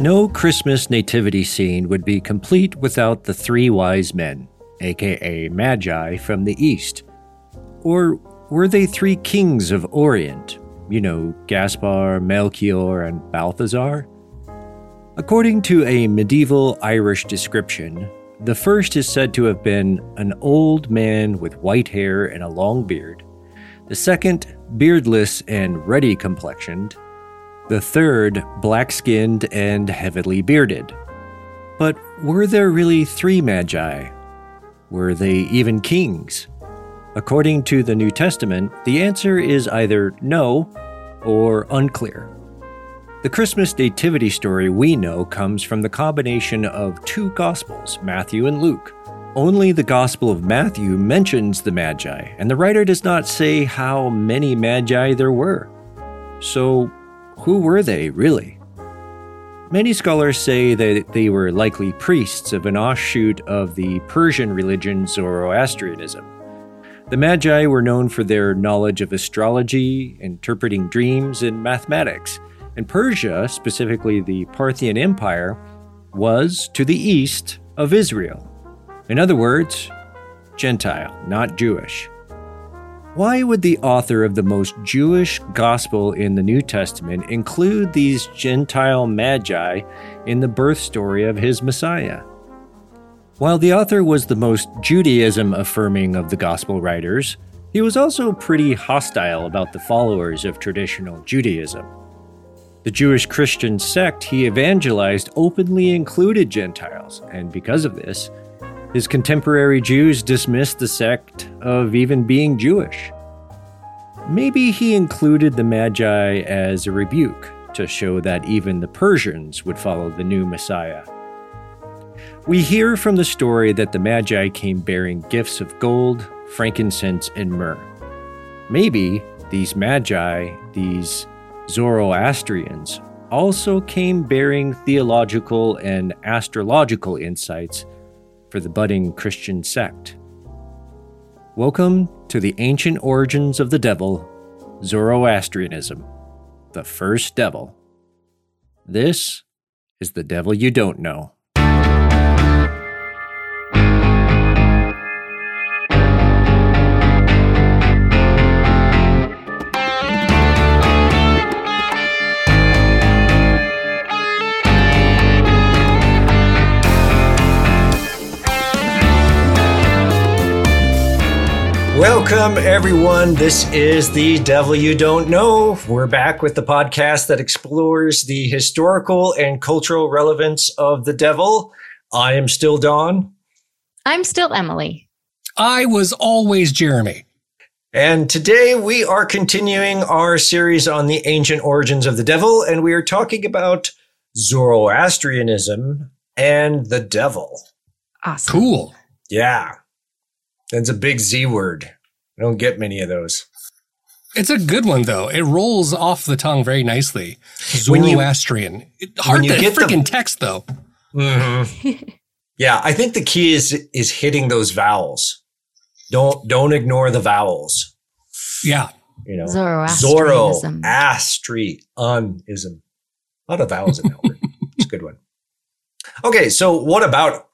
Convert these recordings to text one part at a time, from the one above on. No Christmas nativity scene would be complete without the three wise men, aka Magi from the East. Or were they three kings of Orient? You know, Gaspar, Melchior, and Balthazar? According to a medieval Irish description, the first is said to have been an old man with white hair and a long beard. The second, beardless and ruddy complexioned. The third, black-skinned and heavily bearded. But were there really three Magi? Were they even kings? According to the New Testament, the answer is either no or unclear. The Christmas nativity story we know comes from the combination of two Gospels, Matthew and Luke. Only the Gospel of Matthew mentions the Magi, and the writer does not say how many Magi there were. So, who were they, really? Many scholars say that they were likely priests of an offshoot of the Persian religion Zoroastrianism. The Magi were known for their knowledge of astrology, interpreting dreams, and mathematics. And Persia, specifically the Parthian Empire, was to the east of Israel. In other words, Gentile, not Jewish. Why would the author of the most Jewish gospel in the New Testament include these Gentile Magi in the birth story of his Messiah? While the author was the most Judaism-affirming of the gospel writers, he was also pretty hostile about the followers of traditional Judaism. The Jewish Christian sect he evangelized openly included Gentiles, and because of this, his contemporary Jews dismissed the sect of even being Jewish. Maybe he included the Magi as a rebuke to show that even the Persians would follow the new Messiah. We hear from the story that the Magi came bearing gifts of gold, frankincense, and myrrh. Maybe these Magi, these Zoroastrians, also came bearing theological and astrological insights for the budding Christian sect. Welcome to the ancient origins of the devil, Zoroastrianism, the first devil. This is the devil you don't know. Welcome, everyone. This is The Devil You Don't Know. We're back with the podcast that explores the historical and cultural relevance of the devil. I am still Don. I'm still Emily. I was always Jeremy. And today we are continuing our series on the ancient origins of the devil, and we are talking about Zoroastrianism and the devil. Awesome. Cool. Yeah. That's a big Z word. I don't get many of those. It's a good one, though. It rolls off the tongue very nicely. Zoroastrian. Hard to freaking text, though. Mm-hmm. Yeah, I think the key is hitting those vowels. Don't ignore the vowels. Yeah. You know, Zoroastrianism. Zoroastrianism. A lot of vowels in that word. It's a good one. Okay, so what about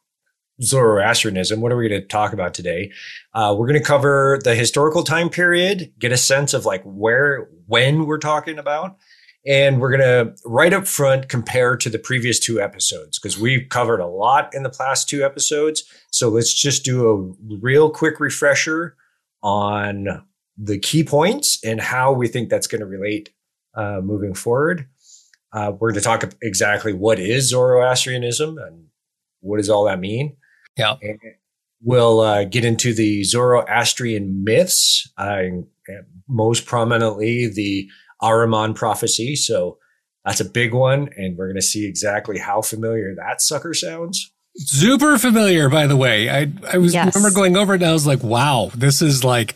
Zoroastrianism? What are we going to talk about today? We're going to cover the historical time period, get a sense of like when we're talking about, and we're going to right up front compare to the previous two episodes because we've covered a lot in the past two episodes. So let's just do a real quick refresher on the key points and how we think that's going to relate moving forward. We're going to talk exactly what is Zoroastrianism and what does all that mean? Yeah. And we'll get into the Zoroastrian myths, most prominently the Ahriman prophecy. So that's a big one. And we're going to see exactly how familiar that sucker sounds. Super familiar, by the way. I remember going over it and I was like, wow, this is like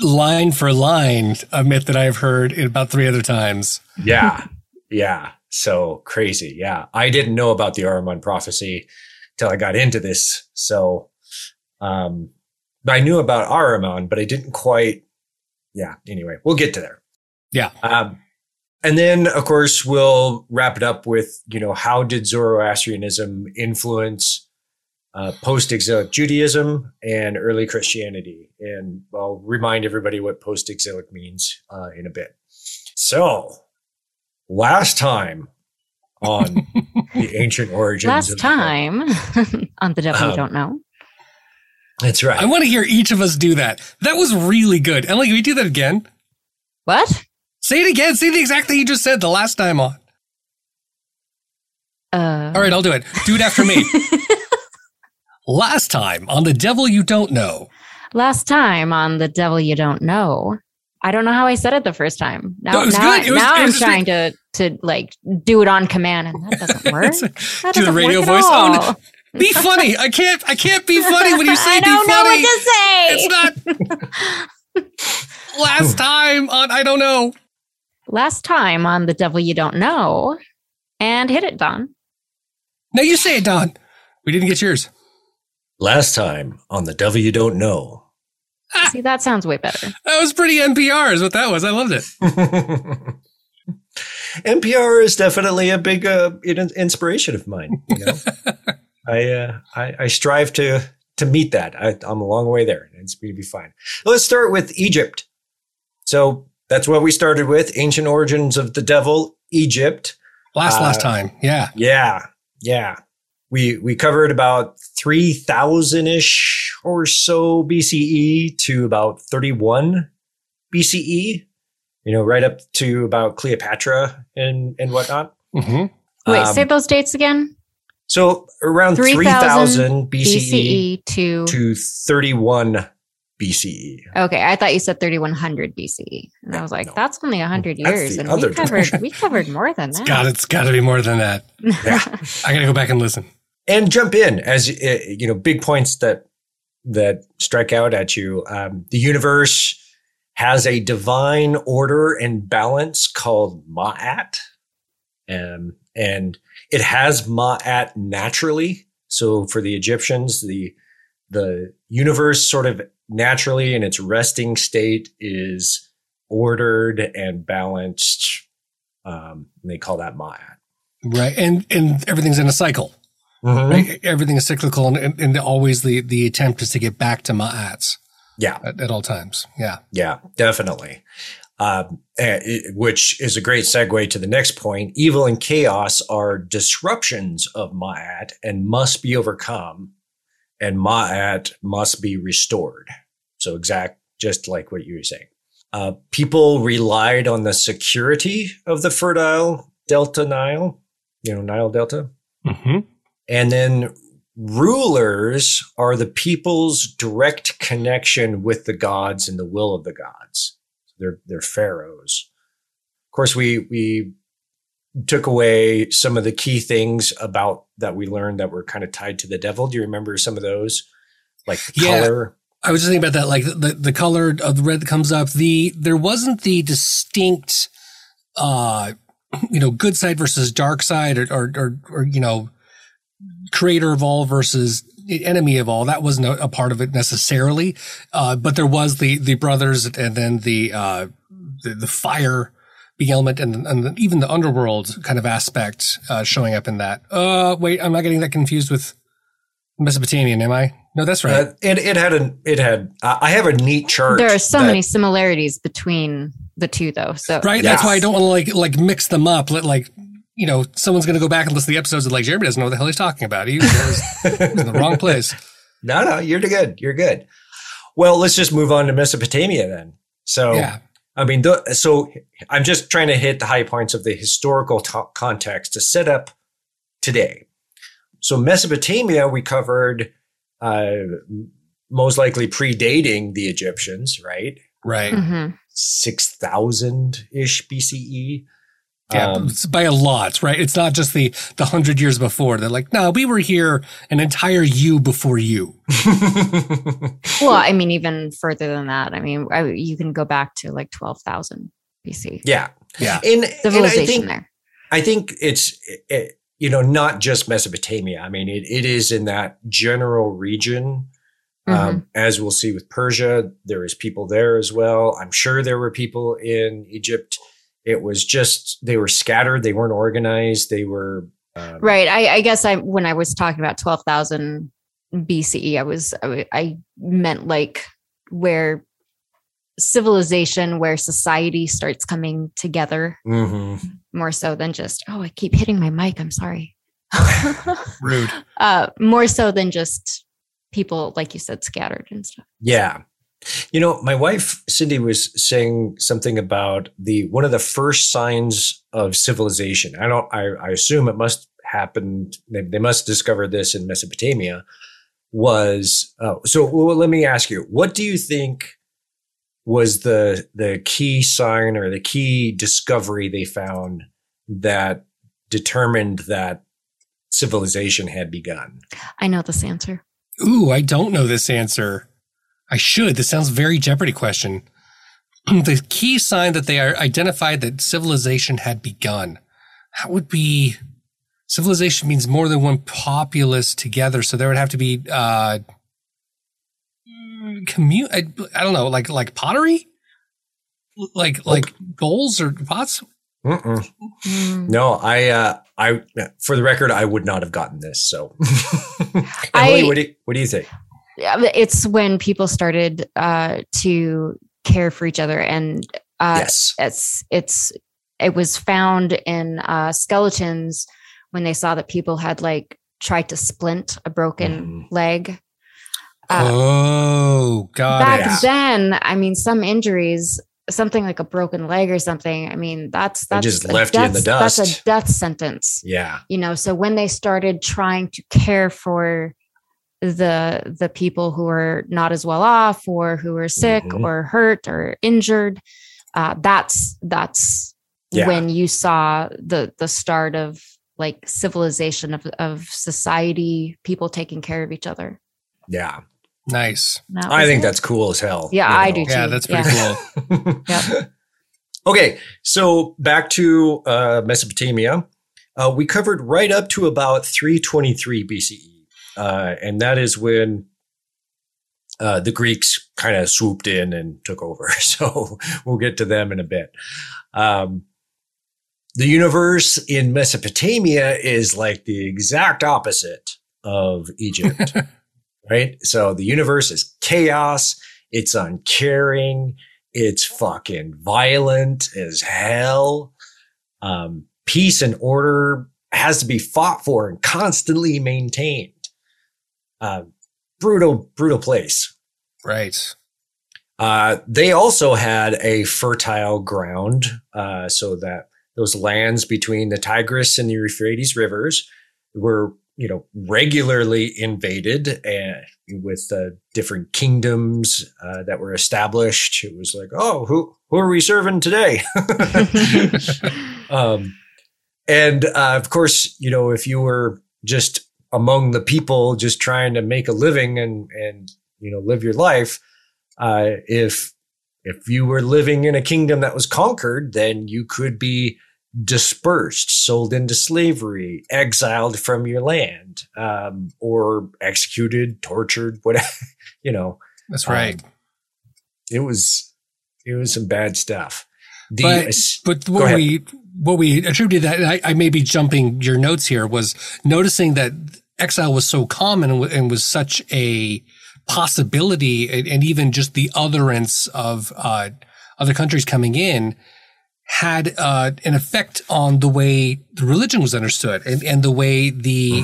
line for line a myth that I've heard about 3 other times. Yeah. Yeah. So crazy. Yeah. I didn't know about the Ahriman prophecy till I got into this. So, I knew about Ahriman, but I didn't quite. Yeah. Anyway, we'll get to there. Yeah. And then, of course, we'll wrap it up with, you know, how did Zoroastrianism influence post-exilic Judaism and early Christianity? And I'll remind everybody what post-exilic means in a bit. So, last time on the ancient origins. Last time on the devil you don't know. That's right. I want to hear each of us do that. That was really good. Emily, can we do that again? What? Say it again. Say the exact thing you just said the last time on. All right, I'll do it. Do it after me. Last time on the devil you don't know. Last time on the devil you don't know. I don't know how I said it the first time. Now I'm trying to do it on command, and that doesn't work. That do doesn't the radio work voice. Oh, no. Be funny. I can't be funny when you say be funny. I don't know what to say. It's not. Last time on I don't know. Last time on the devil you don't know, and hit it, Don. No, you say it, Don. We didn't get yours. Last time on the devil you don't know. See, that sounds way better. That was pretty NPR is what that was. I loved it. NPR is definitely a big inspiration of mine. You know? I strive to meet that. I'm a long way there. It's going to be fine. Let's start with Egypt. So that's what we started with. Ancient origins of the devil, Egypt. Last time. Yeah. Yeah. Yeah. We covered about 3,000-ish or so BCE to about 31 BCE, you know, right up to about Cleopatra and whatnot. Mm-hmm. Wait, say those dates again. So around 3,000 BCE to 31 BCE. Okay, I thought you said 3,100 BCE. And I was like, that's only 100 years. And we covered more than that. It's got to be more than that. Yeah. I got to go back and listen. And jump in as, you know, big points that strike out at you. The universe has a divine order and balance called Ma'at. And it has Ma'at naturally. So for the Egyptians, the universe sort of naturally in its resting state is ordered and balanced. And they call that Ma'at. Right. And everything's in a cycle. Mm-hmm. Right? Everything is cyclical, and always the attempt is to get back to Ma'at. Yeah, at all times. Yeah, yeah, definitely. Which is a great segue to the next point. Evil and chaos are disruptions of Ma'at and must be overcome, and Ma'at must be restored. So just like what you were saying. People relied on the security of the fertile Delta Nile, you know, Nile Delta. Mm-hmm. And then rulers are the people's direct connection with the gods and the will of the gods. They're pharaohs. Of course, we took away some of the key things about that we learned that were kind of tied to the devil. Do you remember some of those? Like the color? I was just thinking about that. Like the color of the red that comes up. There wasn't the distinct, you know, good side versus dark side or you know, creator of all versus enemy of all. That wasn't a part of it necessarily, but there was the brothers, and then the fire, the element, and even the underworld kind of aspect showing up in that. Wait, I'm not getting that confused with Mesopotamian, am I? No, that's right. I have a neat chart. There are so many similarities between the two, though. So right, yes. That's why I don't want to like mix them up. You know, someone's going to go back and listen to the episodes and like, Jeremy doesn't know what the hell he's talking about. He's in the wrong place. No, you're good. You're good. Well, let's just move on to Mesopotamia then. So, yeah. I mean, so I'm just trying to hit the high points of the historical context to set up today. So Mesopotamia, we covered most likely predating the Egyptians, right? Right. Mm-hmm. 6,000-ish BCE. Yeah, by a lot, right? It's not just the 100 years before. They're like, no, we were here an entire you before you. Well, I mean, even further than that. I mean, you can go back to like 12,000 BC. Yeah, yeah. Civilization there. I think it's you know, not just Mesopotamia. I mean, it is in that general region. As we'll see with Persia, there is people there as well. I'm sure there were people in Egypt It was just, they were scattered. They weren't organized. They were. Right. I guess when I was talking about 12,000 BCE, I meant like where civilization, where society starts coming together more so than just, oh, I keep hitting my mic. I'm sorry. Rude. More so than just people, like you said, scattered and stuff. Yeah. You know, my wife, Cindy, was saying something about one of the first signs of civilization. I assume it must happen. They must discover this in Mesopotamia well, let me ask you, what do you think was the key sign or the key discovery they found that determined that civilization had begun? I know this answer. Ooh, I don't know this answer. I should. This sounds very Jeopardy question. The key sign that they identified that civilization had begun. That would be, civilization means more than one populace together. So there would have to be I don't know, like pottery, like bowls or pots. No, I for the record, I would not have gotten this. So, Emily, what do you think? It's when people started to care for each other, and yes. It was found in skeletons when they saw that people had like tried to splint a broken leg. Back then, I mean, some injuries, something like a broken leg or something. I mean, that's just left you in the dust. That's a death sentence. Yeah, you know. So when they started trying to care for the people who are not as well off or who are sick or hurt or injured, that's when you saw the start of like civilization of society, people taking care of each other. Yeah. Nice. I think that's cool as hell. Yeah, you know? I do too. Yeah, that's pretty cool. Yep. Okay, so back to Mesopotamia. We covered right up to about 323 BCE, and that is when the Greeks kind of swooped in and took over. So we'll get to them in a bit. The universe in Mesopotamia is like the exact opposite of Egypt. Right? So the universe is chaos. It's uncaring. It's fucking violent as hell. Peace and order has to be fought for and constantly maintained. Brutal place. Right. They also had a fertile ground, so that those lands between the Tigris and the Euphrates rivers were, you know, regularly invaded and with different kingdoms that were established. It was like, oh, who are we serving today? And of course, you know, if you were just among the people, just trying to make a living and you know, live your life, if you were living in a kingdom that was conquered, then you could be dispersed, sold into slavery, exiled from your land, or executed, tortured, whatever, you know. That's right. It was some bad stuff. But what we attributed that, and I may be jumping your notes here, was noticing that exile was so common and was such a possibility, and even just the utterance of other countries coming in had an effect on the way the religion was understood and the way the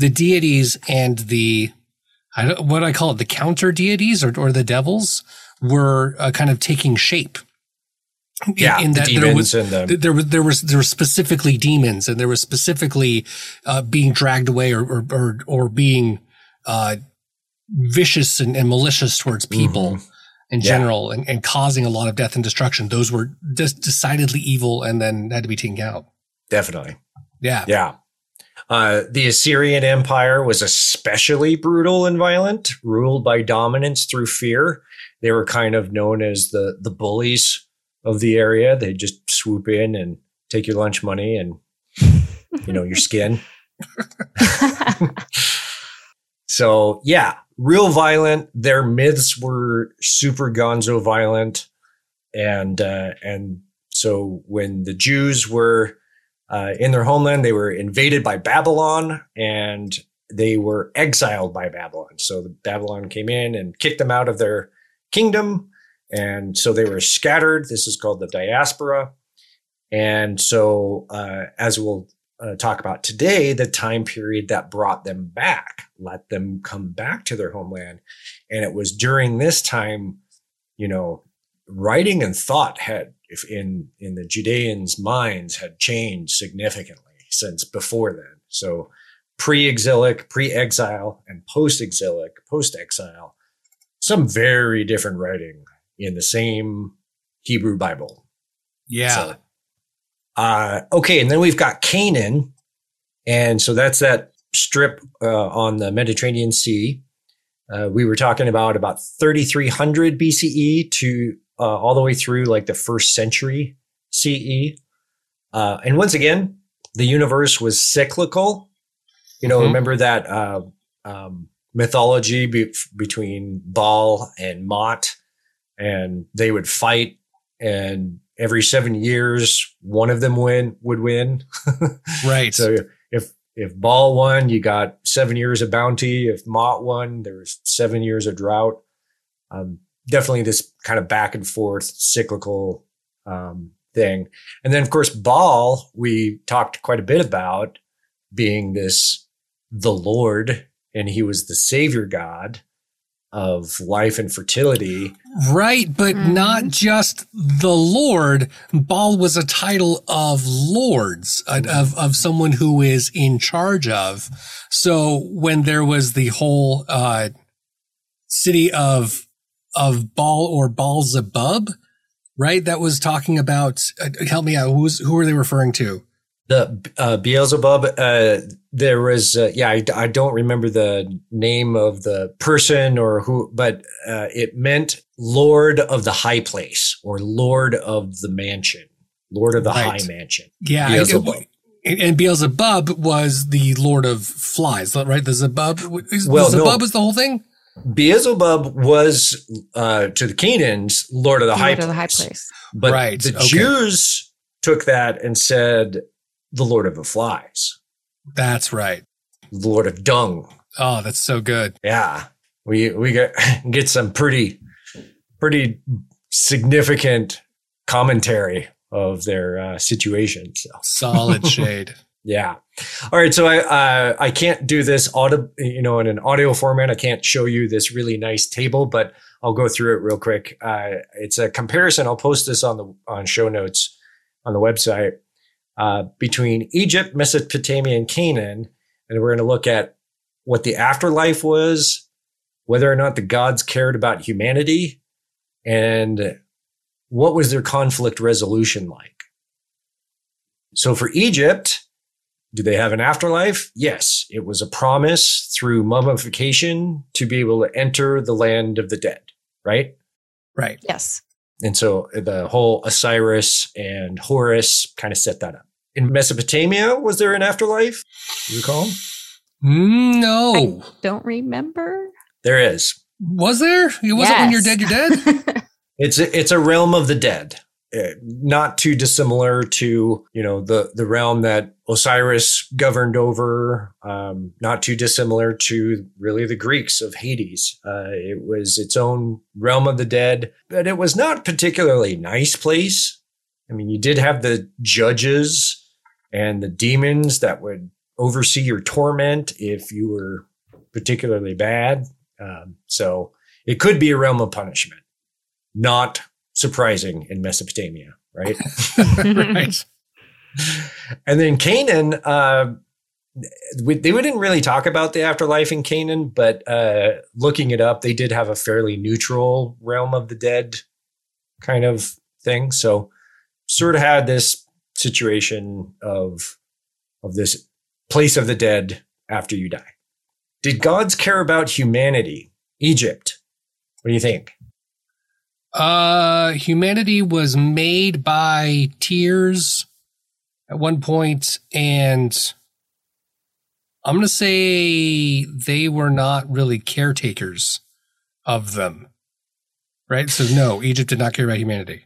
deities and the counter deities or the devils were kind of taking shape. Yeah, in that there were specifically demons, and there was specifically being dragged away or being vicious and malicious towards people. Mm-hmm. In general, and causing a lot of death and destruction. Those were just decidedly evil and then had to be taken out. Definitely. Yeah. Yeah. The Assyrian Empire was especially brutal and violent, ruled by dominance through fear. They were kind of known as the bullies of the area. They just swoop in and take your lunch money and, you know, your skin. So, yeah. Real violent. Their myths were super gonzo violent, and So when the Jews were in their homeland, they were invaded by Babylon and they were exiled by Babylon. So Babylon came in and kicked them out of their kingdom. And so they were scattered. This is called the diaspora. And so as we'll talk about today, the time period that brought them back, let them come back to their homeland. And it was during this time, you know, writing and thought had, in the Judeans' minds, had changed significantly since before then. So pre-exilic, pre-exile, and post-exilic, post-exile, some very different writing in the same Hebrew Bible. Yeah. So, okay. And then we've got Canaan. And so that's that strip on the Mediterranean Sea. We were talking about 3300 BCE to all the way through like the first century CE. And once again, the universe was cyclical. You know, remember that mythology between Baal and Mot, and they would fight, and every 7 years, one of them would win. Right. So if Baal won, you got 7 years of bounty. If Mot won, there was 7 years of drought. Definitely this kind of back and forth cyclical thing. And then, of course, Baal, we talked quite a bit about being the Lord, and he was the savior god of life and fertility. Right, but not just the Lord. Baal was a title of lords, of someone who is in charge of. So when there was the whole city of Baal or Baal-zebub, right? That was talking about, help me out, who are they referring to? The Beelzebub, there was, I don't remember the name of the person or who, but it meant Lord of the High Place or Lord of the Mansion, Lord of the High Mansion. Yeah. Beelzebub. And Beelzebub was the Lord of Flies, right? The Zebub is the whole thing? Beelzebub was, to the Canaans, Lord of the High Place. Lord of the High Place. But Jews took that and said, the Lord of the Flies. That's right. Lord of Dung. Oh, that's so good. Yeah. We get some pretty significant commentary of their situation. So. Solid shade. Yeah. All right. So I can't do this in an audio format. I can't show you this really nice table, but I'll go through it real quick. It's a comparison. I'll post this on show notes on the website. Between Egypt, Mesopotamia, and Canaan. And we're going to look at what the afterlife was, whether or not the gods cared about humanity, and what was their conflict resolution like. So for Egypt, do they have an afterlife? Yes, it was a promise through mummification to be able to enter the land of the dead, right? Right. Yes. And so the whole Osiris and Horus kind of set that up. In Mesopotamia, was there an afterlife? Do you recall? No. I don't remember. There is. Was there? It wasn't when you're dead, you're dead? It's a realm of the dead. Not too dissimilar to, the realm that Osiris governed over. Not too dissimilar to really the Greeks of Hades. It was its own realm of the dead, but it was not particularly nice place. I mean, you did have the judges and the demons that would oversee your torment if you were particularly bad. So it could be a realm of punishment. Not surprising in Mesopotamia, right? Right. And then Canaan, they didn't really talk about the afterlife in Canaan, but looking it up, they did have a fairly neutral realm of the dead kind of thing. So sort of had this situation of this place of the dead after you die. Did gods care about humanity? Egypt, what do you think? Humanity was made by tears at one point, and I'm going to say they were not really caretakers of them, right? So no, Egypt did not care about humanity.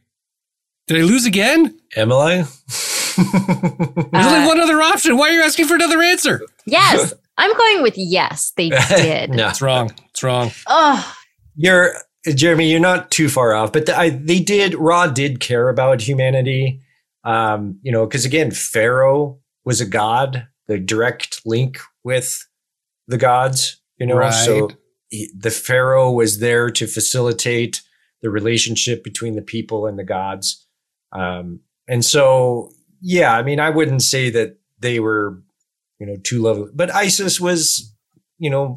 Did I lose again? Emily? There's only one other option. Why are you asking for another answer? Yes. I'm going with yes, they did. No, it's wrong. It's wrong. Oh. You're, Jeremy, you're not too far off, but Ra did care about humanity. You know, because again, Pharaoh was a god, the direct link with the gods, you know, right. So the Pharaoh was there to facilitate the relationship between the people and the gods. And so, yeah, I mean, I wouldn't say that they were, you know, too lovely, but Isis was, you know,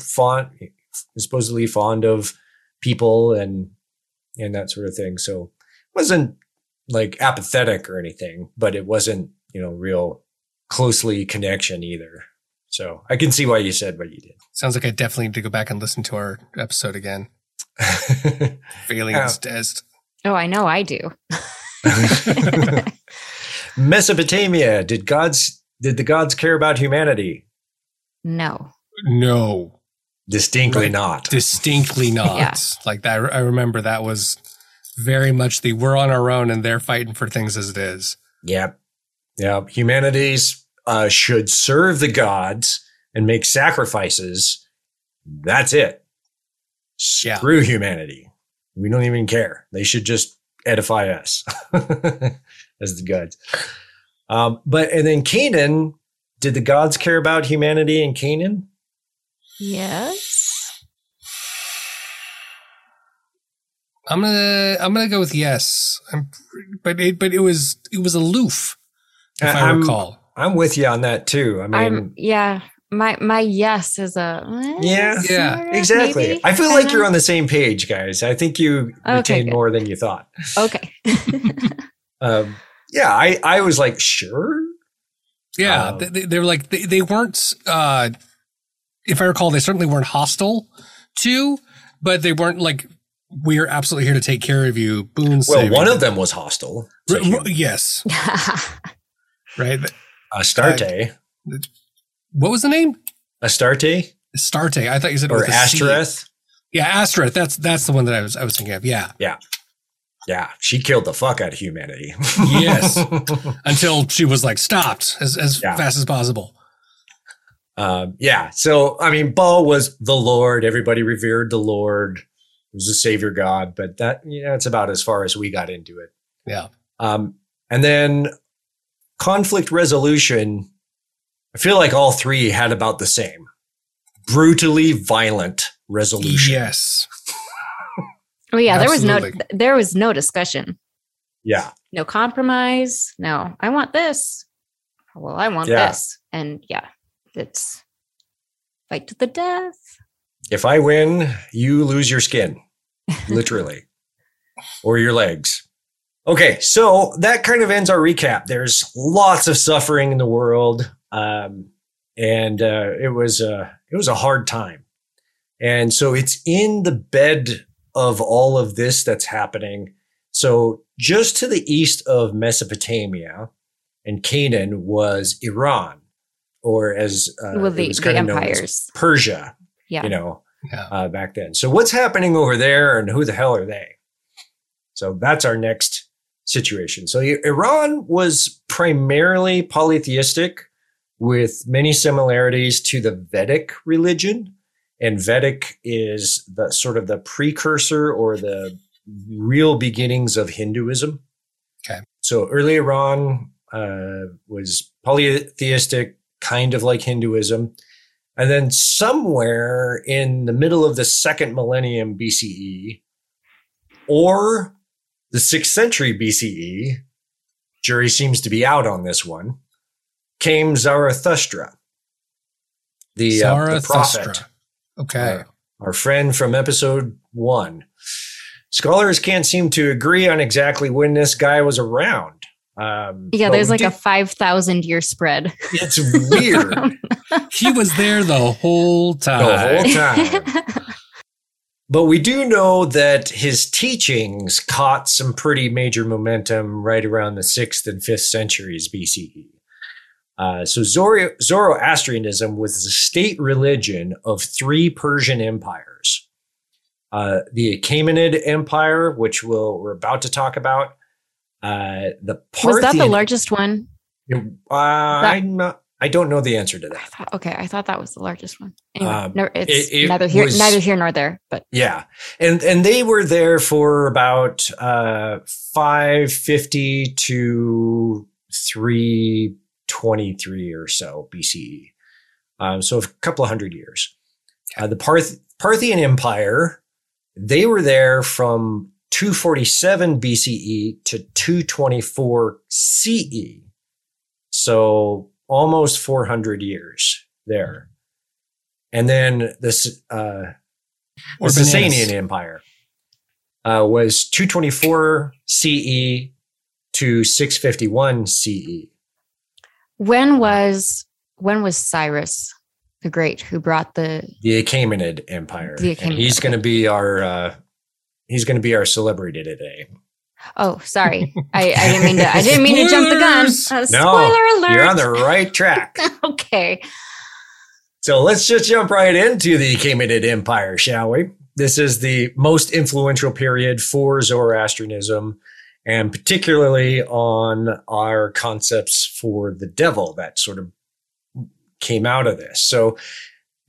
supposedly fond of people and that sort of thing. So it wasn't like apathetic or anything, but it wasn't, you know, real closely connection either. So I can see why you said what you did. Sounds like I definitely need to go back and listen to our episode again. Failings test. Oh, I know I do. Mesopotamia. Did the gods care about humanity? No. Distinctly not. Yeah. Like that, I remember that was very much we're on our own and they're fighting for things as it is. Yep. Yeah. Humanity's should serve the gods and make sacrifices. That's it. Screw humanity. We don't even care. They should just edify us as the gods. And then Canaan, did the gods care about humanity in Canaan? Yes. I'm gonna go with yes. But it was aloof, if I recall. I'm with you on that too. I mean, my yes is a exactly. Maybe? I feel like you're on the same page, guys. I think you retained more than you thought. Okay. I was like, sure. Yeah, they were like they weren't. If I recall, they certainly weren't hostile to, but they weren't like, we're absolutely here to take care of you. One of them was hostile. Yes. Right. Astarte. What was the name? Astarte. I thought you said it was Ashtoreth. Yeah, Ashtoreth. That's the one that I was thinking of. Yeah. Yeah. Yeah. She killed the fuck out of humanity. Yes. Until she was like stopped as fast as possible. Yeah. So I mean, Baal was the Lord. Everybody revered the Lord. He was the savior god, but that's about as far as we got into it. Yeah. And then conflict resolution, I feel like all three had about the same. Brutally violent resolution. Yes. Oh yeah, absolutely. there was no discussion. Yeah. No compromise. No, I want this. Well, I want this. And it's fight to the death. If I win, you lose your skin, literally, or your legs. Okay, so that kind of ends our recap. There's lots of suffering in the world, and it was a hard time. And so it's in the bed of all of this that's happening. So just to the east of Mesopotamia and Canaan was Iran, or as it was kind of known as Persia, back then. So what's happening over there, and who the hell are they? So that's our next situation. So Iran was primarily polytheistic with many similarities to the Vedic religion. And Vedic is the sort of the precursor or the real beginnings of Hinduism. Okay. So early Iran was polytheistic, kind of like Hinduism. And then somewhere in the middle of the second millennium BCE or the 6th century BCE, jury seems to be out on this one, came Zarathustra, the prophet. Okay. Our friend from episode 1. Scholars can't seem to agree on exactly when this guy was around. There's like a 5,000-year spread. It's weird. He was there the whole time. But we do know that his teachings caught some pretty major momentum right around the 6th and 5th centuries BCE. So Zoroastrianism was the state religion of 3 Persian empires. The Achaemenid Empire, which we're about to talk about, The Parthian, was that the largest one? I don't know the answer to that. I thought that was the largest one. Anyway, neither here nor there. But yeah, and they were there for about 550 to 323 or so BCE. So a couple of hundred years. The Parthian Empire, they were there from 247 BCE to 224 CE. So almost 400 years there. And then this the Sasanian Empire was 224 CE to 651 CE. When was Cyrus the Great, who brought the Achaemenid Empire? He's going to be our celebrity today. Oh, sorry, I didn't mean to. I didn't mean to jump the gun. Spoiler alert! You're on the right track. Okay. So let's just jump right into the Achaemenid Empire, shall we? This is the most influential period for Zoroastrianism, and particularly on our concepts for the devil that sort of came out of this. So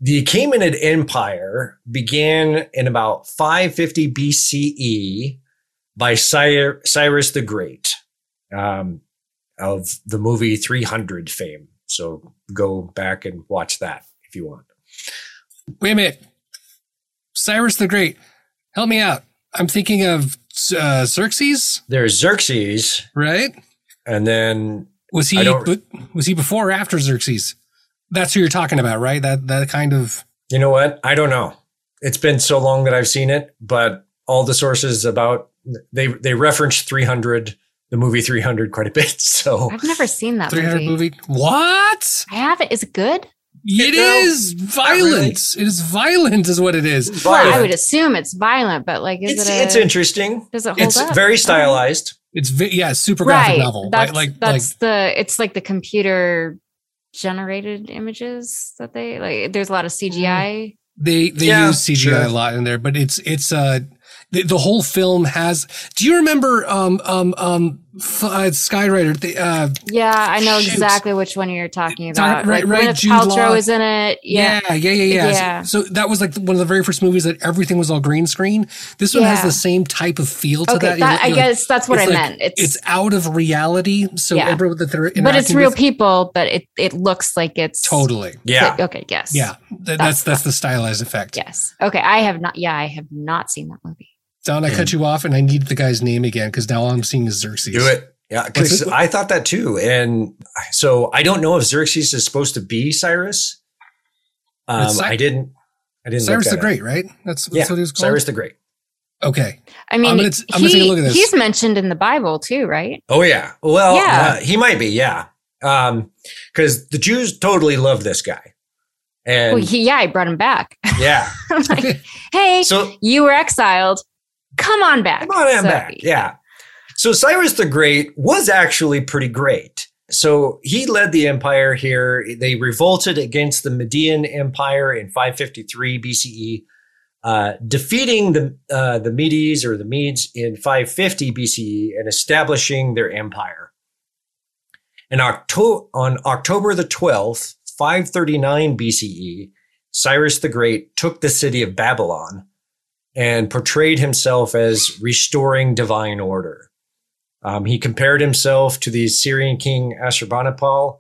the Achaemenid Empire began in about 550 BCE by Cyrus the Great, of the movie 300 fame. So go back and watch that if you want. Wait a minute. Cyrus the Great, help me out. I'm thinking of Xerxes. There's Xerxes. Right. And then was he before or after Xerxes? That's who you're talking about, right? That kind of... You know what? I don't know. It's been so long that I've seen it, but all the sources about... They referenced 300, the movie 300, quite a bit, so... I've never seen that 300 movie. What? I haven't. Is it good? It is violent. Really. It is violent is what it is. Well, I would assume it's violent, but like... It's interesting. Does it hold up? It's very stylized. Super graphic novel. It's like the computer... generated images that they like. There's a lot of CGI. They use CGI a lot in there, but it's the whole film has. Do you remember Skyrider? I know exactly which one you're talking about. Right. Gwyneth Paltrow is in it. Yeah. So that was like one of the very first movies that everything was all green screen. This one has the same type of feel to that. I guess that's what I meant. It's out of reality. So everyone that they're interacting, but it's real people. But it looks like it's totally. Yeah. Okay. Yes. Yeah. That's the stylized effect. Yes. Okay. I have not seen that movie. Don, I cut you off, and I need the guy's name again because now all I'm seeing is Xerxes. Do it. Yeah, because I thought that too. And so I don't know if Xerxes is supposed to be Cyrus. I didn't Cyrus the Great, right? That's what he was called? Cyrus the Great. Okay. I mean, I'm gonna take a look at this. He's mentioned in the Bible too, right? Oh, yeah. Well, he might be, yeah. Because the Jews totally love this guy. And I brought him back. Yeah. I'm like, hey, you were exiled. Come on back. Yeah. So Cyrus the Great was actually pretty great. So he led the empire here. They revolted against the Median Empire in 553 BCE, defeating the Medes or the Medes in 550 BCE and establishing their empire. And on October the 12th, 539 BCE, Cyrus the Great took the city of Babylon and portrayed himself as restoring divine order. He compared himself to the Assyrian king Ashurbanipal,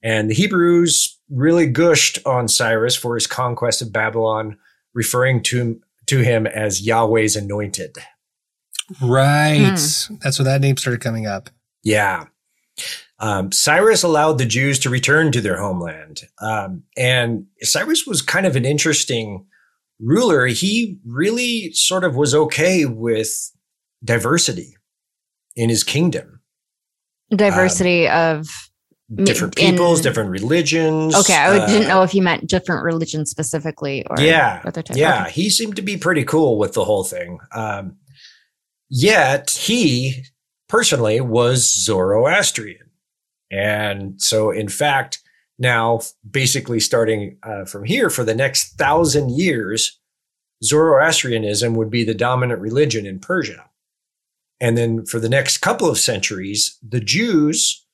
and the Hebrews really gushed on Cyrus for his conquest of Babylon, referring to him as Yahweh's anointed. Right. That's where that name started coming up. Yeah. Cyrus allowed the Jews to return to their homeland. And Cyrus was kind of an interesting ruler. He really sort of was okay with diversity in his kingdom. Diversity of different peoples, different religions. Okay, I didn't know if you meant different religions specifically or other types. Yeah, okay. He seemed to be pretty cool with the whole thing. Yet he personally was Zoroastrian. And so in fact, now, basically starting from here for the next 1,000 years, Zoroastrianism would be the dominant religion in Persia. And then for the next couple of centuries, the Jews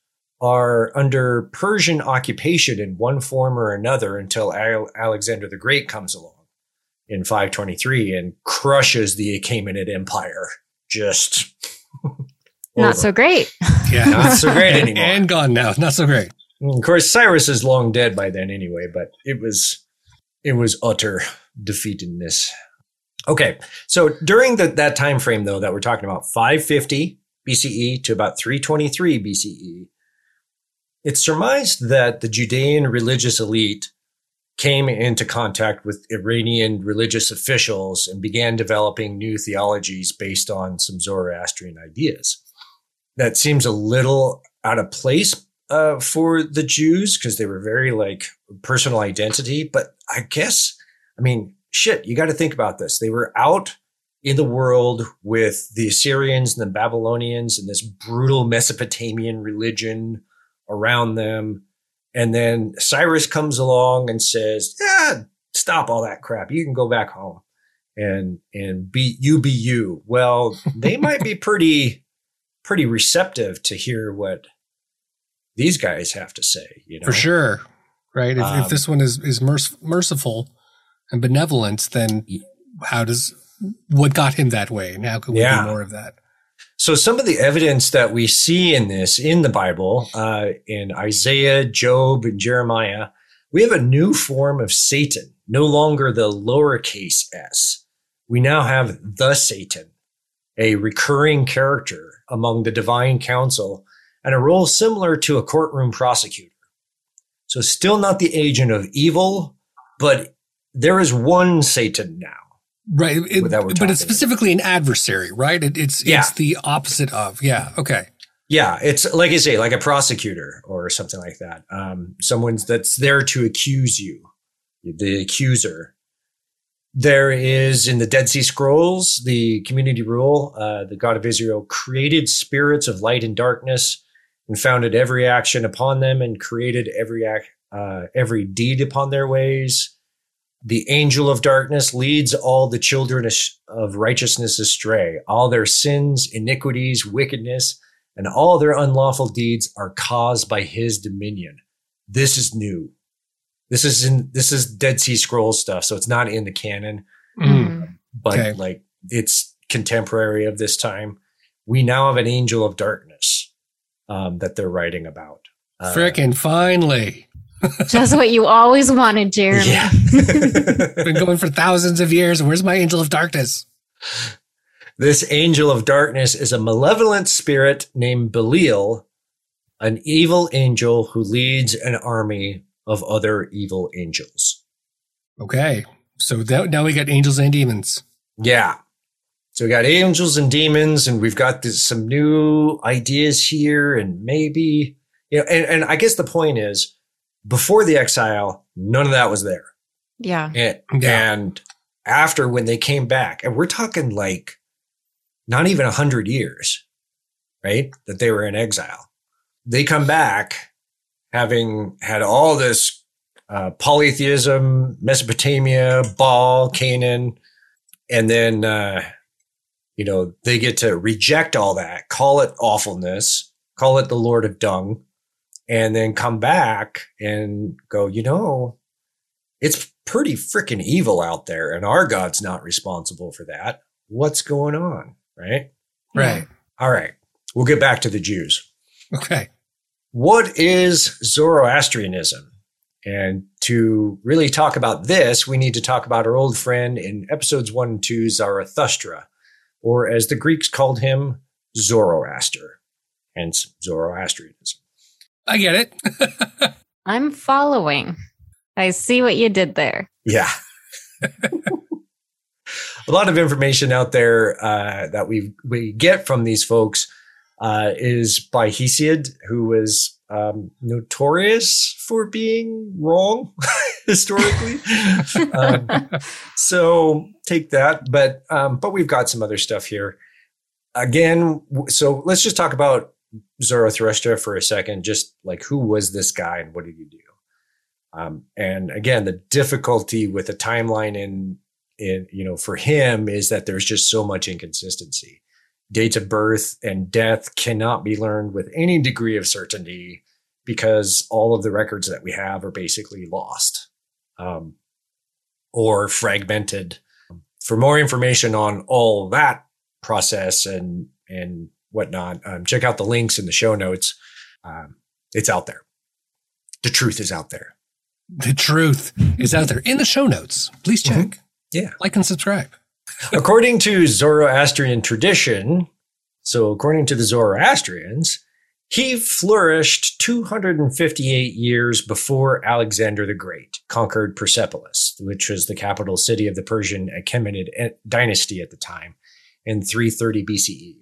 are under Persian occupation in one form or another until Alexander the Great comes along in 523 and crushes the Achaemenid Empire. Just not so great. Yeah, not so great anymore. And gone now. Not so great. And of course, Cyrus is long dead by then anyway, but it was utter defeatedness. Okay, so during that time frame, though, that we're talking about, 550 BCE to about 323 BCE, it's surmised that the Judean religious elite came into contact with Iranian religious officials and began developing new theologies based on some Zoroastrian ideas. That seems a little out of place for the Jews because they were very like personal identity. But I guess, I mean, shit, you got to think about this. They were out in the world with the Assyrians and the Babylonians and this brutal Mesopotamian religion around them. And then Cyrus comes along and says, yeah, stop all that crap. You can go back home and be you. Well, they might be pretty receptive to hear what these guys have to say, you know? For sure. Right. If this one is merciful and benevolent, then what got him that way? Now can we do more of that? So some of the evidence that we see in the Bible, in Isaiah, Job, and Jeremiah, we have a new form of Satan, no longer the lowercase s. We now have the Satan, a recurring character among the divine council and a role similar to a courtroom prosecutor. So still not the agent of evil, but there is one Satan now. Right, but it's specifically an adversary, right? It's the opposite of, okay. Yeah, it's like I say, like a prosecutor or something like that. Someone that's there to accuse you, the accuser. There is, in the Dead Sea Scrolls, the community rule, the God of Israel created spirits of light and darkness and founded every action upon them and created every deed upon their ways. The angel of darkness leads all the children of righteousness astray. All their sins, iniquities, wickedness, and all their unlawful deeds are caused by his dominion. This is new. This is Dead Sea Scrolls stuff, so it's not in the canon, but like it's contemporary of this time. We now have an angel of darkness that they're writing about. Frickin' finally. Just what you always wanted, Jeremy. Yeah. Been going for thousands of years. Where's my angel of darkness? This angel of darkness is a malevolent spirit named Belial, an evil angel who leads an army of other evil angels. Okay. So now we got angels and demons. Yeah. So we got angels and demons, and we've got some new ideas here, and maybe, you know, and I guess the point is, before the exile, none of that was there. Yeah. And after, when they came back, and we're talking like not even 100 years, right? That they were in exile. They come back having had all this polytheism, Mesopotamia, Baal, Canaan. And then, you know, they get to reject all that, call it awfulness, call it the Lord of Dung. And then come back and go, you know, it's pretty freaking evil out there, and our God's not responsible for that. What's going on? Right? Right. Yeah. All right. We'll get back to the Jews. Okay. What is Zoroastrianism? And to really talk about this, we need to talk about our old friend in episodes 1 and 2, Zarathustra, or as the Greeks called him, Zoroaster, hence Zoroastrianism. I get it. I'm following. I see what you did there. Yeah. A lot of information out there that we get from these folks is by Hesiod, who was notorious for being wrong historically. So take that. But we've got some other stuff here. Again, so let's just talk about Zarathustra for a second, just like, who was this guy and what did he do? And again, the difficulty with the timeline in, you know, for him is that there's just so much inconsistency. Dates of birth and death cannot be learned with any degree of certainty because all of the records that we have are basically lost or fragmented. For more information on all that process and whatnot, check out the links in the show notes. It's out there. The truth is out there. The truth is out there in the show notes. Please check. Mm-hmm. Yeah. Like and subscribe. According to Zoroastrian tradition, so according to the Zoroastrians, he flourished 258 years before Alexander the Great conquered Persepolis, which was the capital city of the Persian Achaemenid dynasty at the time, in 330 BCE.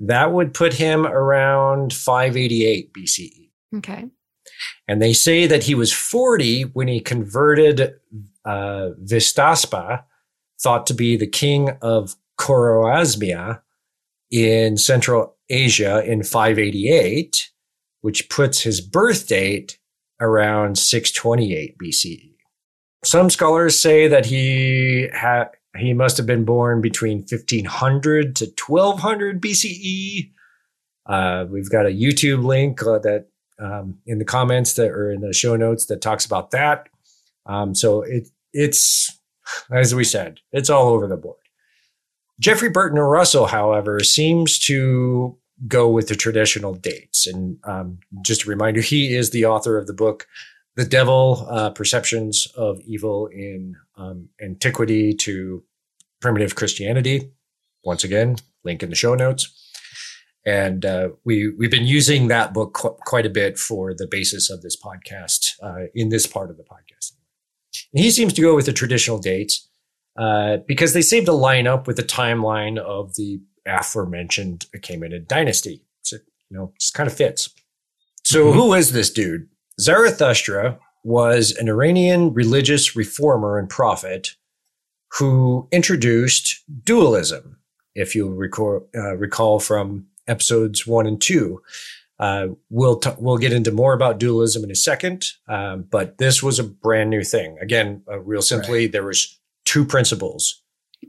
That would put him around 588 BCE. Okay. And they say that he was 40 when he converted Vistaspa, thought to be the king of Khorasmia in Central Asia in 588, which puts his birth date around 628 BCE. Some scholars say that he must have been born between 1500 to 1200 BCE. We've got a YouTube link that in the comments that are in the show notes that talks about that. So it's, as we said, it's all over the board. Jeffrey Burton or Russell, however, seems to go with the traditional dates. And just a reminder, he is the author of the book, The Devil, Perceptions of Evil in Antiquity to Primitive Christianity. Once again, link in the show notes. And we've been using that book quite a bit for the basis of this podcast, in this part of the podcast. He seems to go with the traditional dates because they seem to line up with the timeline of the aforementioned Achaemenid dynasty. So, you know, just kind of fits. So mm-hmm. Who is this dude? Zarathustra was an Iranian religious reformer and prophet who introduced dualism, if you'll recall from episodes 1 and 2. We'll get into more about dualism in a second, but this was a brand new thing. Again, real simply, right. There was two principles.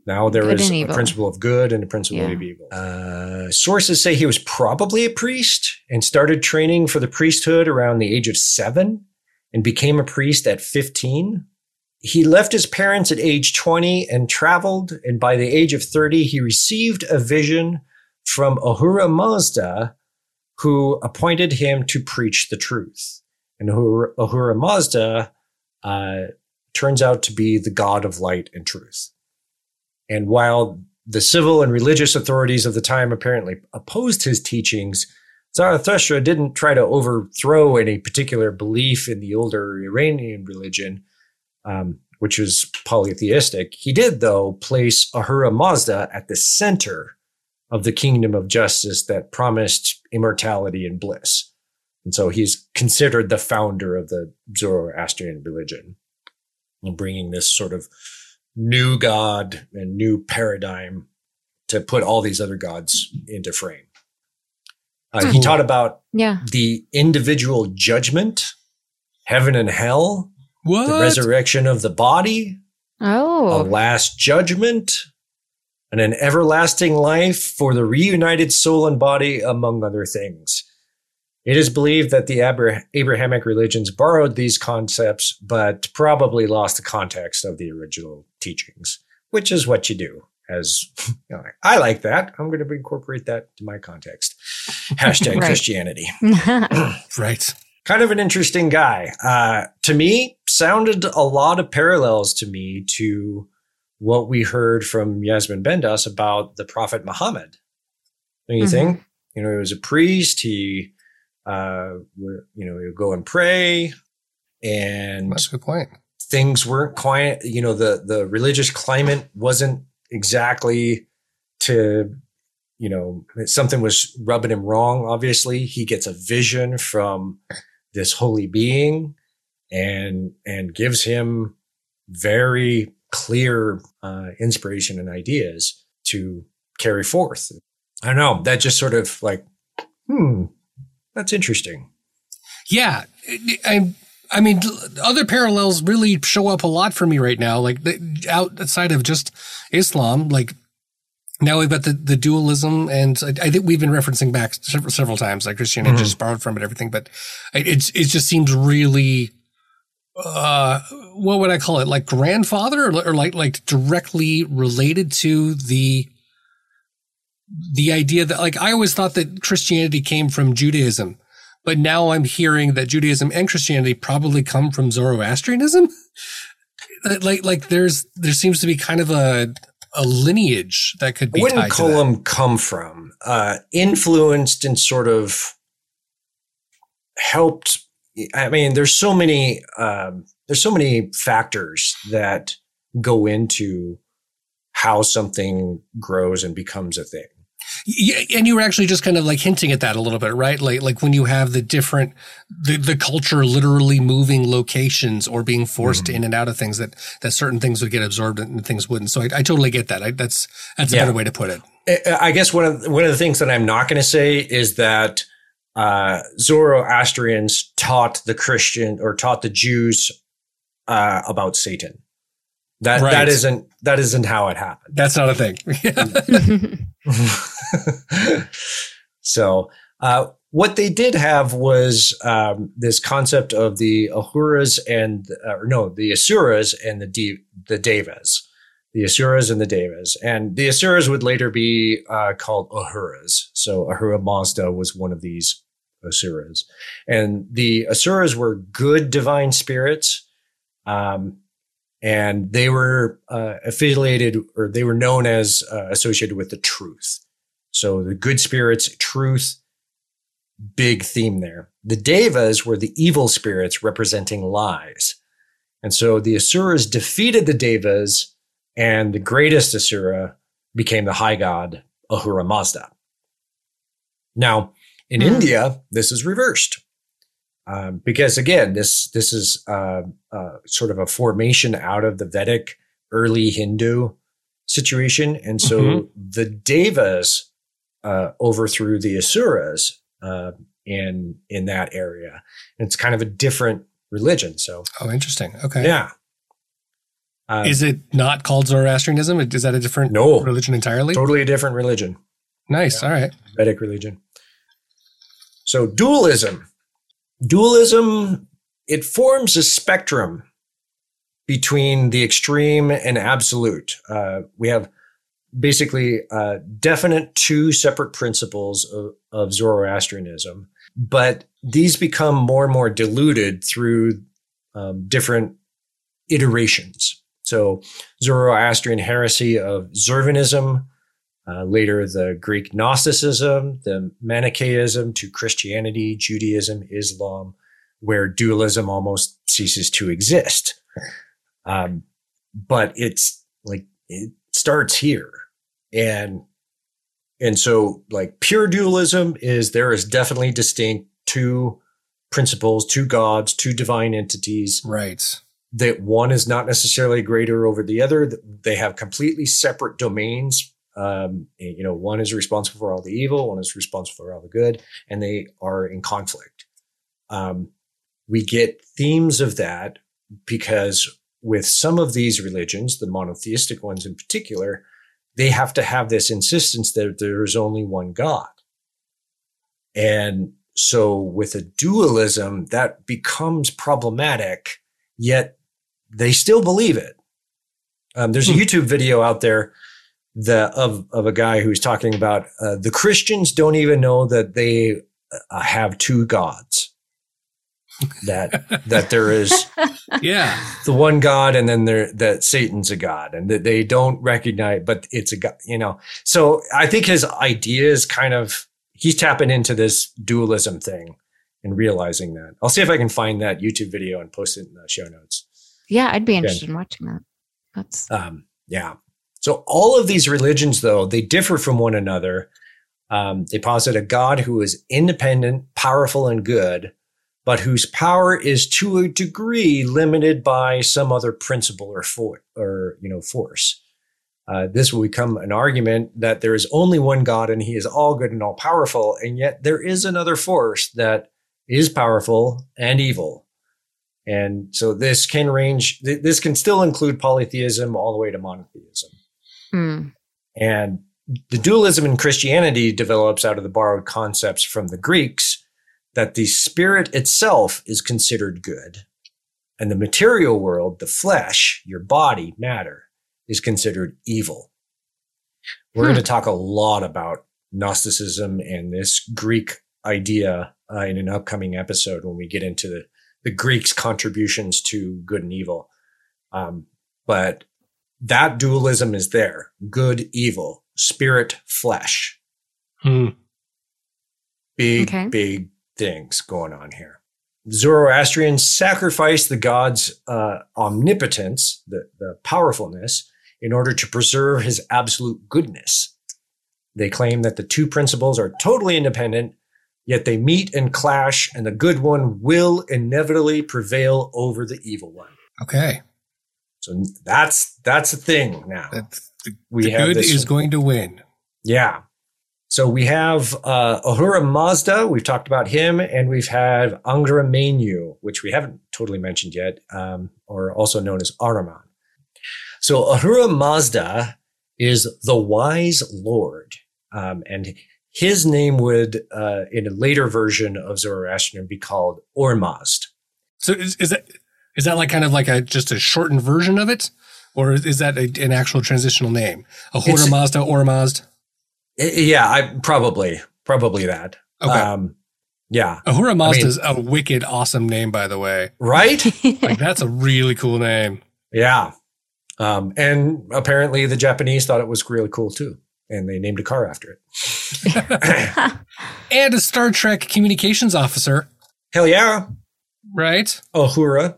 Now there good is a principle of good and a principle of evil. Sources say he was probably a priest and started training for the priesthood around the age of 7 and became a priest at 15. He left his parents at age 20 and traveled, and by the age of 30, he received a vision from Ahura Mazda, who appointed him to preach the truth. And Ahura Mazda turns out to be the god of light and truth. And while the civil and religious authorities of the time apparently opposed his teachings, Zarathustra didn't try to overthrow any particular belief in the older Iranian religion, which was polytheistic. He did, though, place Ahura Mazda at the center of the kingdom of justice that promised immortality and bliss. And so he's considered the founder of the Zoroastrian religion and bringing this sort of new god and new paradigm to put all these other gods into frame. He taught about the individual judgment, heaven and hell, the resurrection of the body, a last judgment, and an everlasting life for the reunited soul and body, among other things. It is believed that the Abrahamic religions borrowed these concepts, but probably lost the context of the original teachings, which is what you do. As you know, I like that. I'm going to incorporate that to my context. # Christianity. Right. Kind of an interesting guy. To me, sounded a lot of parallels to me to what we heard from Yasmin Bendas about the Prophet Muhammad. Don't you think? You know, he was a priest. He, he would go and pray, and that's a good point. Things weren't quiet. You know, the religious climate wasn't exactly to, you know, something was rubbing him wrong. Obviously, he gets a vision from this holy being, and gives him very clear inspiration and ideas to carry forth. I don't know. That just sort of like, that's interesting. Yeah. I mean, other parallels really show up a lot for me right now, like outside of just Islam, like Now we've got the dualism, and I think we've been referencing back several times, like Christianity just borrowed from it, everything, but it just seems really, what would I call it? Like grandfather or like directly related to the idea that, like, I always thought that Christianity came from Judaism, but now I'm hearing that Judaism and Christianity probably come from Zoroastrianism. Like there seems to be kind of a lineage that could be. I wouldn't call them come from, influenced and sort of helped. I mean, there's so many factors that go into how something grows and becomes a thing. Yeah, and you were actually just kind of like hinting at that a little bit, right? Like when you have the different, the culture literally moving locations or being forced in and out of things, that certain things would get absorbed and things wouldn't. So I totally get that. That's a better way to put it. I guess one of the things that I'm not going to say is that Zoroastrians taught the Christian or taught the Jews about Satan. Right. That isn't how it happened. That's not a thing. So, what they did have was this concept of the Ahuras and the Asuras and the Devas. The Asuras and the Devas. And the Asuras would later be called Ahuras. So Ahura Mazda was one of these Asuras. And the Asuras were good divine spirits. And they were known as associated with the truth. So the good spirits, truth, big theme there. The Devas were the evil spirits representing lies. And so the Asuras defeated the Devas, and the greatest Asura became the high god, Ahura Mazda. Now, in India, this is reversed. Because again, this is sort of a formation out of the Vedic early Hindu situation, and so the Devas overthrew the Asuras in that area. And it's kind of a different religion. So, interesting. Okay, yeah. Is it not called Zoroastrianism? Is that a different religion entirely? Totally a different religion. Nice. Yeah. All right, Vedic religion. So dualism. Dualism, it forms a spectrum between the extreme and absolute. We have basically definite two separate principles of Zoroastrianism, but these become more and more diluted through different iterations. So Zoroastrian heresy of Zervanism, later, the Greek Gnosticism, the Manichaeism to Christianity, Judaism, Islam, where dualism almost ceases to exist. But it's like it starts here, and so like pure dualism is there is definitely distinct two principles, two gods, two divine entities, right? That one is not necessarily greater over the other. They have completely separate domains. One is responsible for all the evil, one is responsible for all the good, and they are in conflict. We get themes of that because with some of these religions, the monotheistic ones in particular, they have to have this insistence that there is only one God. And so with a dualism, that becomes problematic, yet they still believe it. There's a YouTube video out there of a guy who's talking about the Christians don't even know that they have two gods. That there is the one God, and then that Satan's a god, and that they don't recognize, but it's a god. So I think his idea is kind of he's tapping into this dualism thing and realizing that. I'll see if I can find that YouTube video and post it in the show notes. Yeah, I'd be interested in watching that. That's So all of these religions, though, they differ from one another. They posit a God who is independent, powerful, and good, but whose power is to a degree limited by some other principle or force. This will become an argument that there is only one God and he is all good and all powerful, and yet there is another force that is powerful and evil. And so this can range. This can still include polytheism all the way to monotheism. And the dualism in Christianity develops out of the borrowed concepts from the Greeks that the spirit itself is considered good, and the material world, the flesh, your body, matter, is considered evil. We're going to talk a lot about Gnosticism and this Greek idea in an upcoming episode when we get into the Greeks' contributions to good and evil. But that dualism is there. Good, evil, spirit, flesh. Big things going on here. Zoroastrians sacrifice the god's omnipotence, the powerfulness, in order to preserve his absolute goodness. They claim that the two principles are totally independent, yet they meet and clash, and the good one will inevitably prevail over the evil one. Okay. So that's the thing now. The good is going to win. Yeah. So we have Ahura Mazda. We've talked about him, and we've had Angra Mainyu, which we haven't totally mentioned yet, or also known as Ahriman. So Ahura Mazda is the wise lord, and his name would, in a later version of Zoroastrian, be called Ormazd. So is that like kind of like just a shortened version of it, or is that an actual transitional name? Ahura Mazda, Ormazd? Yeah, probably that. Okay. Yeah. Ahura Mazda is a wicked awesome name, by the way. Right? Like that's a really cool name. Yeah. And apparently the Japanese thought it was really cool too, and they named a car after it. And a Star Trek communications officer. Hell yeah. Right? Ahura.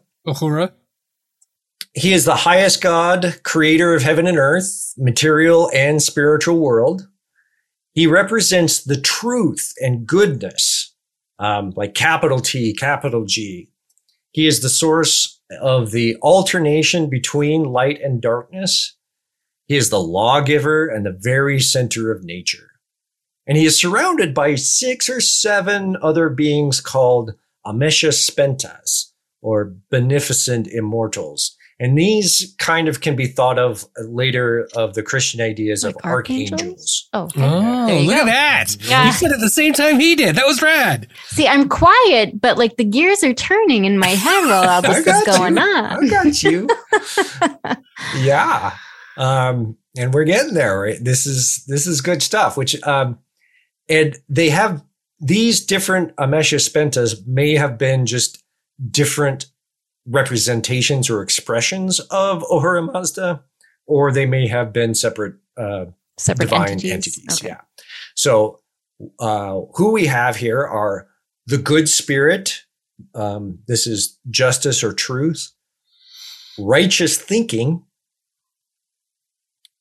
He is the highest god, creator of heaven and earth, material and spiritual world. He represents the truth and goodness, like capital T, capital G. He is the source of the alternation between light and darkness. He is the lawgiver and the very center of nature. And he is surrounded by 6 or 7 other beings called Amesha Spentas, or beneficent immortals. And these kind of can be thought of later of the Christian ideas like of archangels. Oh, okay. Look at that. Yeah. You said it at the same time he did. That was rad. See, I'm quiet, but like the gears are turning in my head while all this is going on. I got you. Yeah. And we're getting there. Right? This is good stuff, which, and they have these different Amesha Spentas may have been just different representations or expressions of Ahura Mazda, or they may have been separate divine entities. Okay. Yeah. So who we have here are the good spirit. This is justice or truth. Righteous thinking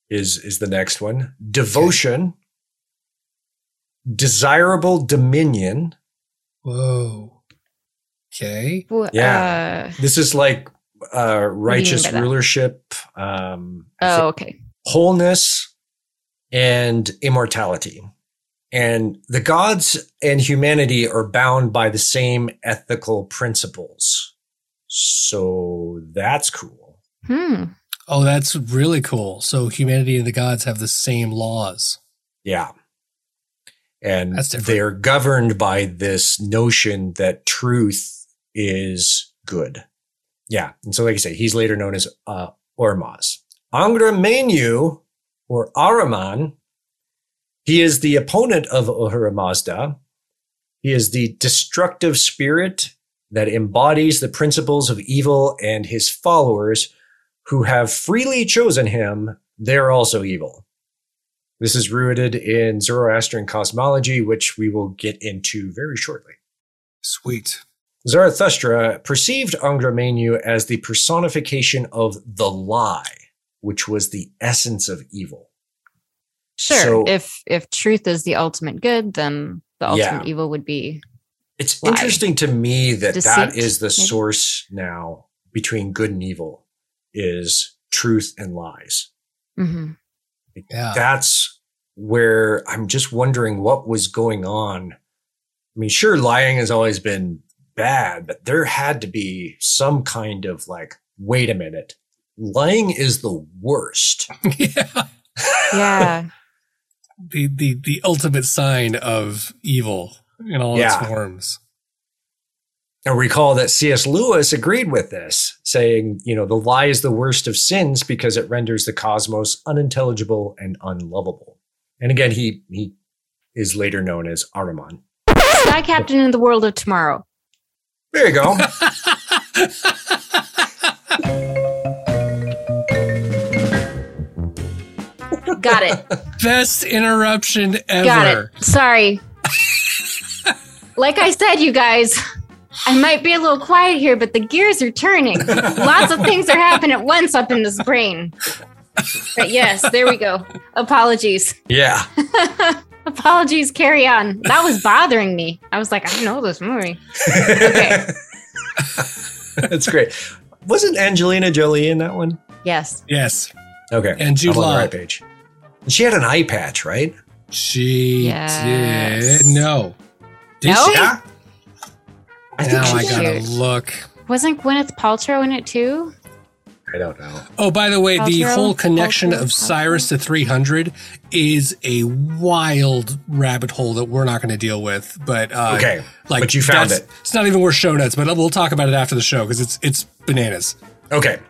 is the next one. Devotion. Okay. Desirable dominion. Whoa. Okay. Yeah. This is like righteous rulership. Okay. Wholeness and immortality. And the gods and humanity are bound by the same ethical principles. So that's cool. Oh, that's really cool. So humanity and the gods have the same laws. Yeah. And they're governed by this notion that truth is good. Yeah. And so, like I say, he's later known as Ormazd. Angra Mainyu, or Ahriman, he is the opponent of Ahura Mazda. He is the destructive spirit that embodies the principles of evil, and his followers who have freely chosen him, they're also evil. This is rooted in Zoroastrian cosmology, which we will get into very shortly. Sweet. Zarathustra perceived Angra Mainyu as the personification of the lie, which was the essence of evil. Sure. So, if truth is the ultimate good, then the ultimate evil would be It's lie. Interesting to me that Deceit, that is the source now between good and evil is truth and lies. Mm-hmm. Yeah. That's where I'm just wondering what was going on. I mean, sure, lying has always been bad, but there had to be some kind of like, wait a minute, lying is the worst. Yeah. the ultimate sign of evil in all its forms. And recall that C.S. Lewis agreed with this, saying, you know, the lie is the worst of sins because it renders the cosmos unintelligible and unlovable. And again, he is later known as Ahriman. Sky Captain in the World of Tomorrow. There you go. Got it. Best interruption ever. Got it. Sorry. Like I said, you guys, I might be a little quiet here, but the gears are turning. Lots of things are happening at once up in this brain. But yes, there we go. Apologies. Yeah. Apologies, carry on. That was bothering me. I was like, I know this movie. Okay. That's great. Wasn't Angelina Jolie in that one? Yes. Yes. Okay. And Jude Law. I'm on the right page. And she had an eye patch, right? She did. No. Did she? Yeah. Now I gotta look. Wasn't Gwyneth Paltrow in it too? I don't know. Oh, by the way, the whole connection of Cyrus to 300 is a wild rabbit hole that we're not going to deal with. But okay, like, but you found it. It's not even worth show notes, but we'll talk about it after the show because it's bananas. Okay.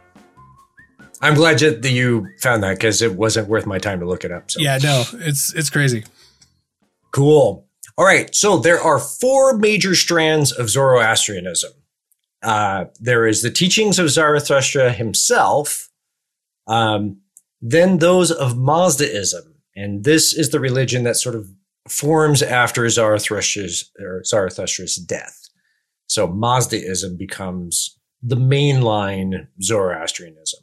I'm glad that you found that because it wasn't worth my time to look it up. So. Yeah, no, it's crazy. Cool. All right, so there are four major strands of Zoroastrianism. There is the teachings of Zarathustra himself, then those of Mazdaism. And this is the religion that sort of forms after Zarathustra's death. So Mazdaism becomes the mainline Zoroastrianism.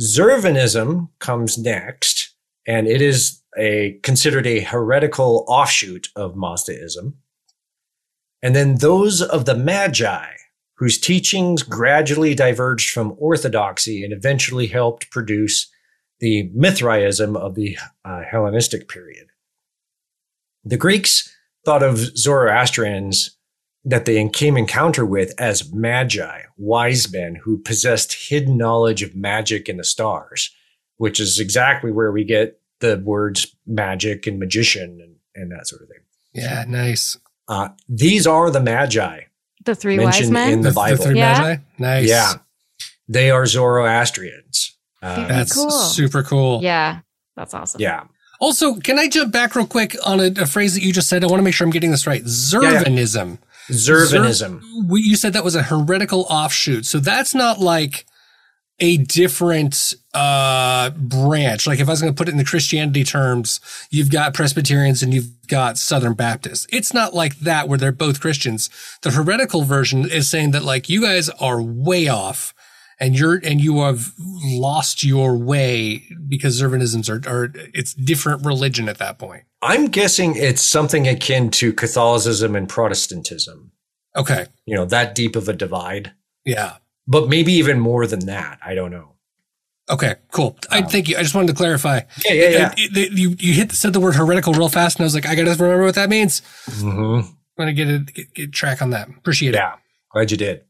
Zervanism comes next, and it is considered a heretical offshoot of Mazdaism. And then those of the Magi, whose teachings gradually diverged from orthodoxy and eventually helped produce the Mithraism of the Hellenistic period. The Greeks thought of Zoroastrians that they came in encounter with as Magi, wise men who possessed hidden knowledge of magic and the stars, which is exactly where we get the words magic and magician and that sort of thing. Yeah, nice. These are the Magi. The three wise men? In the Bible. The three Magi? Nice. Yeah. They are Zoroastrians. That's cool. Super cool. Yeah. That's awesome. Yeah. Also, can I jump back real quick on a phrase that you just said? I want to make sure I'm getting this right. Zervanism. Yeah. Zervanism. You said that was a heretical offshoot. So that's not like a different branch. Like if I was going to put it in the Christianity terms, you've got Presbyterians and you've got Southern Baptists. It's not like that where they're both Christians. The heretical version is saying that like you guys are way off and you have lost your way because Zervanisms are it's different religion at that point. I'm guessing it's something akin to Catholicism and Protestantism. Okay. You know, that deep of a divide. Yeah. But maybe even more than that. I don't know. Okay, cool. Thank you. I just wanted to clarify. Yeah. You said the word heretical real fast, and I was like, I got to remember what that means. Mm-hmm. I'm going to get track on that. Appreciate it. Yeah, glad you did.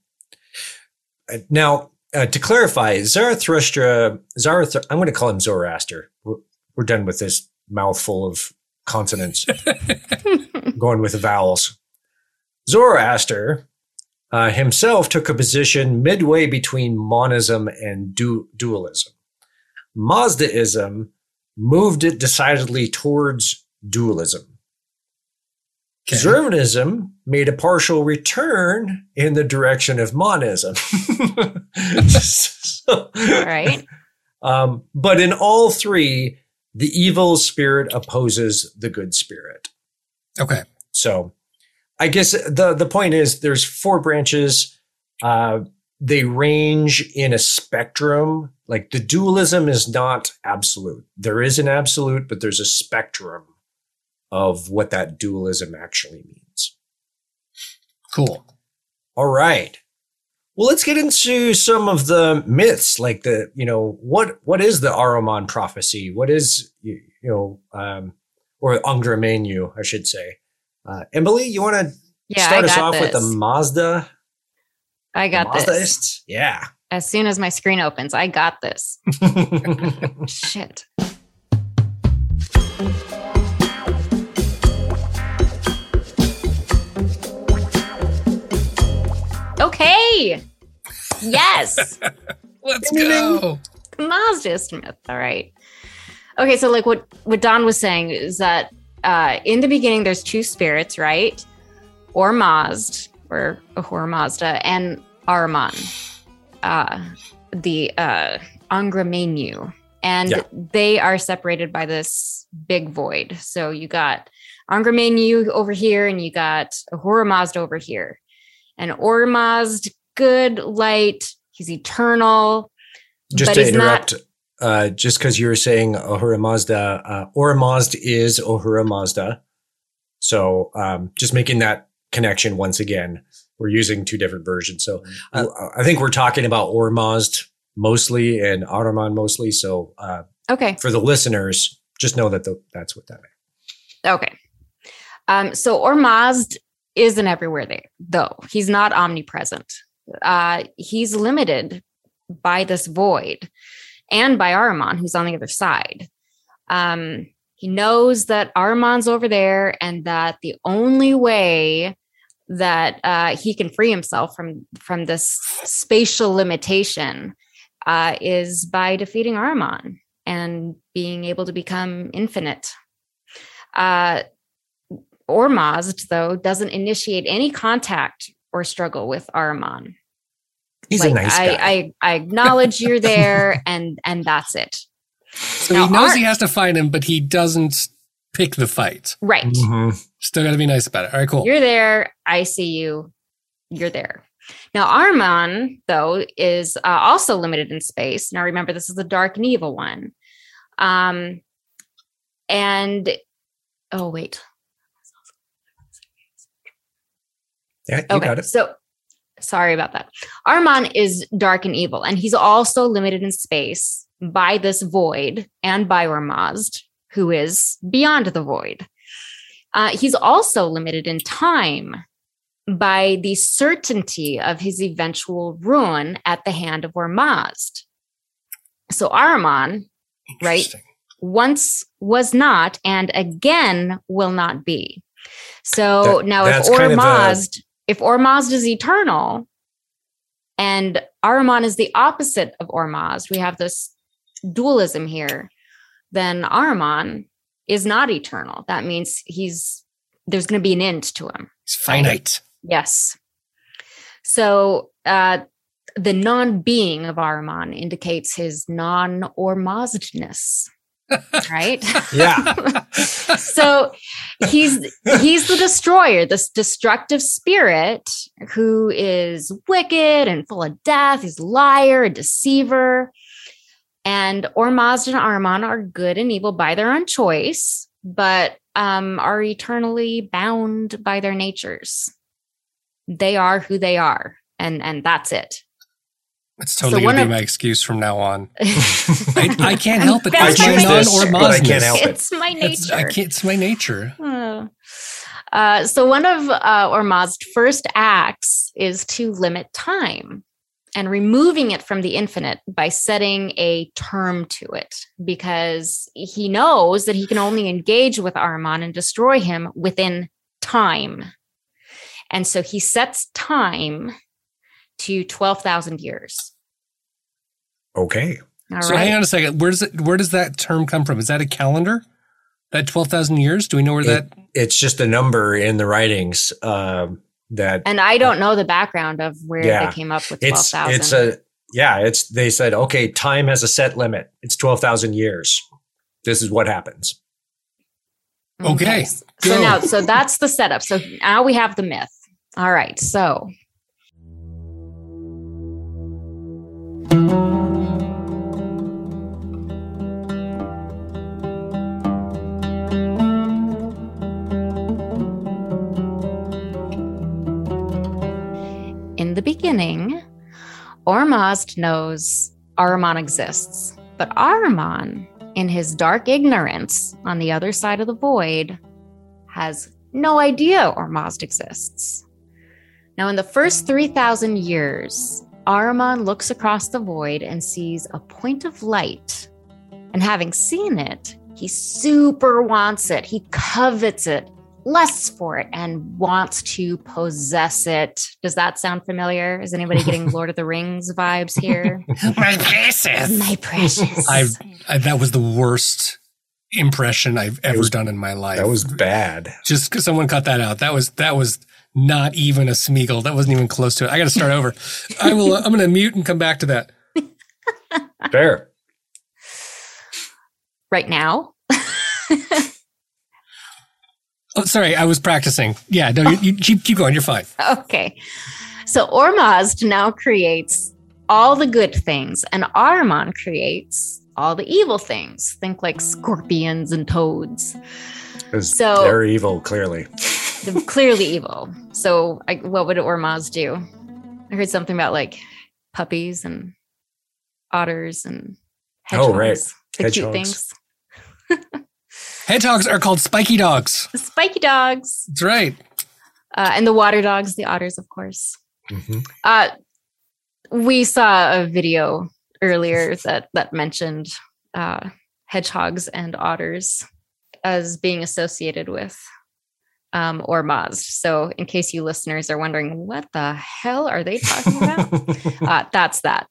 Now, to clarify, Zarathustra, I'm going to call him Zoroaster. We're done with this mouthful of consonants. Going with the vowels. Zoroaster himself took a position midway between monism and dualism. Mazdaism moved it decidedly towards dualism. Okay. Zervanism made a partial return in the direction of monism. All right. But in all three, the evil spirit opposes the good spirit. Okay. So I guess the point is there's four branches. They range in a spectrum. Like the dualism is not absolute. There is an absolute, but there's a spectrum of what that dualism actually means. Cool. All right. Well, let's get into some of the myths, like what is the Ahriman prophecy? What is, or Angra Mainyu, I should say. Emily, you want to start us off with the Mazda? I got this. Yeah. As soon as my screen opens, I got this. Shit. Three. Yes. Let's go. Mazdaist myth. All right. Okay, so like what Don was saying is that in the beginning, there's two spirits, right? Ormazd, or Ahura Mazda, and Ahriman, the Angra Mainyu. And they are separated by this big void. So you got Angra Mainyu over here, and you got Ahura Mazda over here. And Ormazd, good light, he's eternal. Just to interrupt, just because you were saying Ahura Mazda, Ormazd is Ahura Mazda. So just making that connection once again. We're using two different versions. So I think we're talking about Ormazd mostly and Ahriman mostly. So okay, for the listeners, just know that that's what that meant. Okay. So Ormazd isn't everywhere there, though. He's not omnipresent. He's limited by this void and by Ahriman, who's on the other side. He knows that Ahriman's over there and that the only way that he can free himself from this spatial limitation is by defeating Ahriman and being able to become infinite. Ormazd, though, doesn't initiate any contact or struggle with Ahriman. He's like, a nice guy. I acknowledge you're there, and that's it. So now, he knows he has to find him, but he doesn't pick the fight. Right. Mm-hmm. Still got to be nice about it. All right, cool. You're there. I see you. You're there. Now, Ahriman, though, is also limited in space. Now, remember, this is the dark and evil one. Yeah, you got it. So, sorry about that. Ahriman is dark and evil, and he's also limited in space by this void and by Ormazd, who is beyond the void. He's also limited in time by the certainty of his eventual ruin at the hand of Ormazd. So Ahriman, right, once was not and again will not be. So now if Ormazd... If Ormazd is eternal and Ahriman is the opposite of Ormazd, we have this dualism here, then Ahriman is not eternal. That means there's going to be an end to him. He's finite. Yes. So the non-being of Ahriman indicates his non-Ormazdness. Right? Yeah. So he's the destroyer, this destructive spirit who is wicked and full of death. He's a liar, a deceiver. And Ormazd and Ahriman are good and evil by their own choice, but are eternally bound by their natures. They are who they are, and that's it. That's totally going to be my excuse from now on. I can't help it. It's my non-Ormazd. I can't help it. It's my nature. It's my nature. So one of Ormazd's first acts is to limit time and removing it from the infinite by setting a term to it, because he knows that he can only engage with Ahriman and destroy him within time. And so he sets time to 12,000 years. Okay. All right. So hang on a second. Where does that term come from? Is that a calendar? That 12,000 years? Do we know where that? It's just a number in the writings that. And I don't know the background of where they came up with 12,000. They said, okay, time has a set limit. It's 12,000 years. This is what happens. Okay. So that's the setup. So now we have the myth. All right. So. In the beginning, Ormazd knows Ahriman exists, but Ahriman, in his dark ignorance on the other side of the void, has no idea Ormazd exists. Now, in the first 3,000 years, Ahriman looks across the void and sees a point of light. And having seen it, he super wants it. He covets it. lusts for it and wants to possess it. Does that sound familiar? Is anybody getting Lord of the Rings vibes here? My precious. My precious. I that was the worst impression I've ever done in my life. That was bad. Just because someone cut that out. That was not even a Smeagol. That wasn't even close to it. I got to start over. I'm going to mute and come back to that. Fair. Right now. Oh, sorry. I was practicing. Yeah. No, you keep going. You're fine. Okay. So Ormazd now creates all the good things, and Ahriman creates all the evil things. Think like scorpions and toads. So they're evil, clearly. They're clearly evil. So what would Ormazd do? I heard something about like puppies and otters and hedgehogs. Oh, right. The cute things. Hedgehogs are called spiky dogs. Spiky dogs. That's right. And the water dogs, the otters, of course. Mm-hmm. We saw a video earlier that mentioned hedgehogs and otters as being associated with Ormazd. So in case you listeners are wondering, what the hell are they talking about? That's that.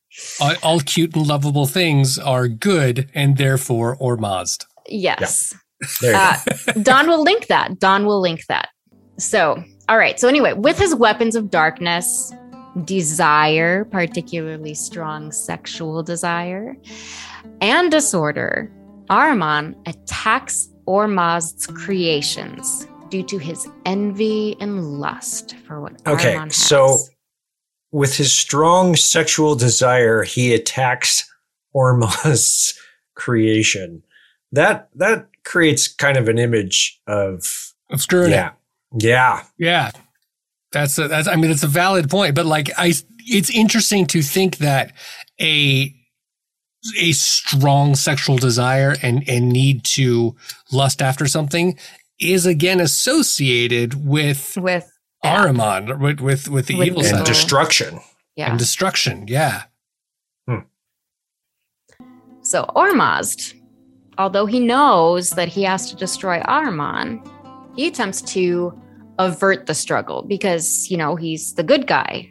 All cute and lovable things are good and therefore Ormazd. Yes. Yeah. Don will link that. So, all right. So anyway, with his weapons of darkness, desire, particularly strong sexual desire, and disorder, Ahriman attacks Ormazd's creations due to his envy and lust for what Ahriman has. So with his strong sexual desire, he attacks Ormazd's creation. That creates kind of an image of screwing it. Yeah. That's a valid point, but it's interesting to think that a strong sexual desire and need to lust after something is again associated with Ahriman, with the evil side. And destruction. Yeah. And destruction. Yeah. Hmm. So Ormazd, although he knows that he has to destroy Ahriman, he attempts to avert the struggle because, he's the good guy.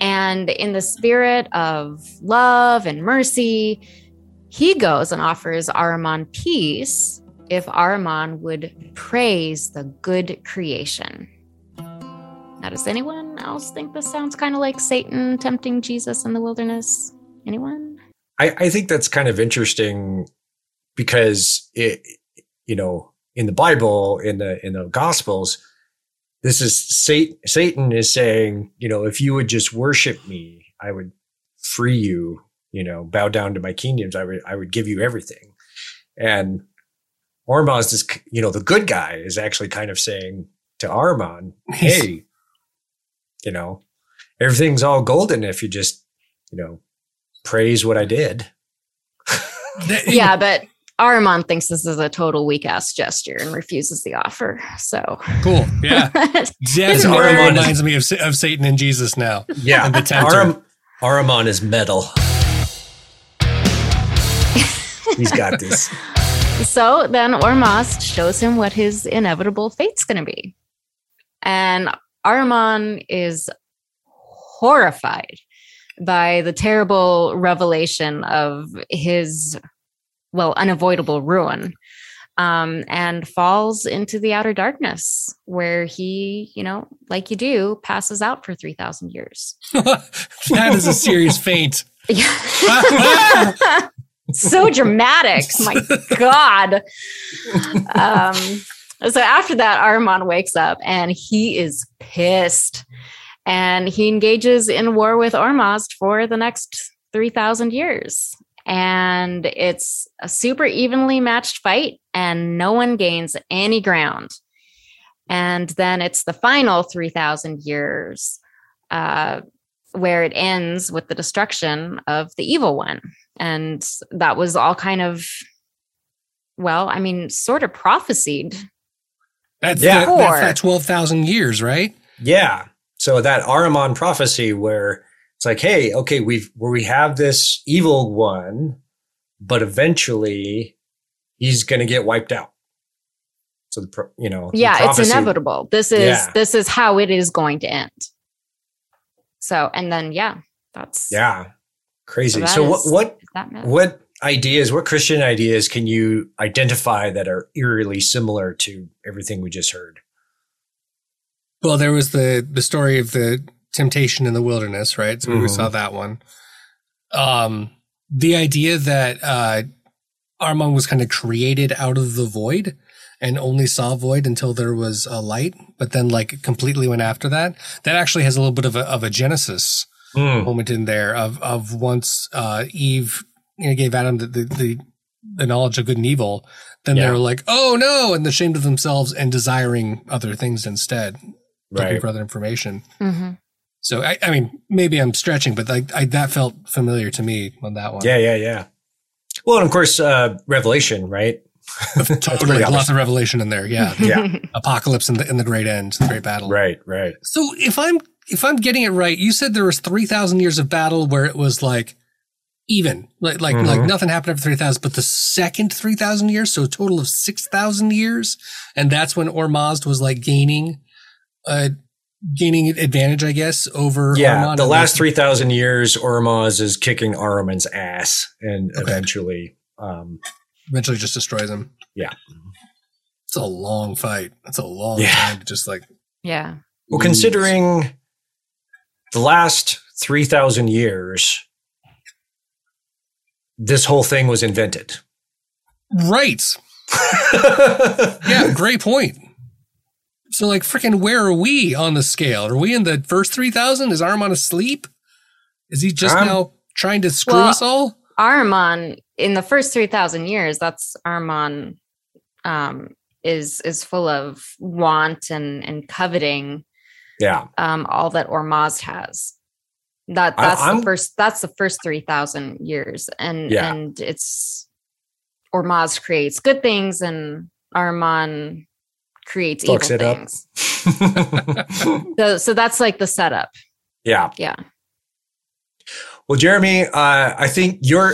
And in the spirit of love and mercy, he goes and offers Ahriman peace if Ahriman would praise the good creation. Now, does anyone else think this sounds kind of like Satan tempting Jesus in the wilderness? Anyone? I think that's kind of interesting. Because in the Bible, in the Gospels, this is Satan is saying, if you would just worship me, I would free you. Bow down to my kingdoms. I would give you everything. And Ormazd is, the good guy, is actually kind of saying to Ahriman, hey, everything's all golden if you just, praise what I did. Yeah, but Ahriman thinks this is a total weak-ass gesture and refuses the offer, so. Cool, yeah. Yes, Ahriman reminds me of Satan and Jesus now. Yeah, and the tempter. Ahriman is metal. He's got this. So then Ormazd shows him what his inevitable fate's going to be. And Ahriman is horrified by the terrible revelation of his... unavoidable ruin, and falls into the outer darkness where he, like you do, passes out for 3,000 years. That is a serious feint. So dramatic. My God. So after that, Ahriman wakes up and he is pissed, and he engages in war with Ormazd for the next 3,000 years. And it's a super evenly matched fight, and no one gains any ground. And then it's the final 3,000 years where it ends with the destruction of the evil one. And that was all kind of, sort of prophesied. That's that 12,000 years, right? Yeah. So that Ahriman prophecy where... It's like, hey, okay, we have this evil one, but eventually he's going to get wiped out. So the, you know, yeah, the it's inevitable. This is how it is going to end. So, and then, yeah, that's. Yeah. Crazy. So what ideas, what Christian ideas can you identify that are eerily similar to everything we just heard? Well, there was the story of the temptation in the wilderness, right? So we saw that one. The idea that Ahriman was kind of created out of the void and only saw void until there was a light, but then like completely went after that. That actually has a little bit of a Genesis moment in there of once Eve, you know, gave Adam the knowledge of good and evil. Then they were like, oh no, and ashamed of themselves and desiring other things instead. Looking for other information. Mm-hmm. So, I mean, maybe I'm stretching, but that felt familiar to me on that one. Yeah. Well, and of course, Revelation, right? Totally. Lots of Revelation in there. Yeah. Apocalypse in the great end, the great battle. Right. So if I'm getting it right, you said there was 3,000 years of battle where it was like even, like nothing happened after 3,000, but the second 3,000 years, so a total of 6,000 years. And that's when Ormazd was like gaining advantage, I guess, over Ahriman. The last 3,000 years, Ormazd is kicking Ahriman's ass and eventually just destroys him. Yeah. It's a long fight. That's a long time to just like... Yeah. Well, considering the last 3,000 years, this whole thing was invented. Right. Yeah, great point. So, like, freaking, where are we on the scale? Are we in the first 3,000? Is Ahriman asleep? Is he just now trying to screw us all? Ahriman, in the first 3,000 years, that's Ahriman is full of want and coveting. Yeah. All that Ormazd has. That's the first 3,000 years, and it's Ormazd creates good things, and Ahriman creates evil things. So that's like the setup. Yeah. Well, Jeremy, I think your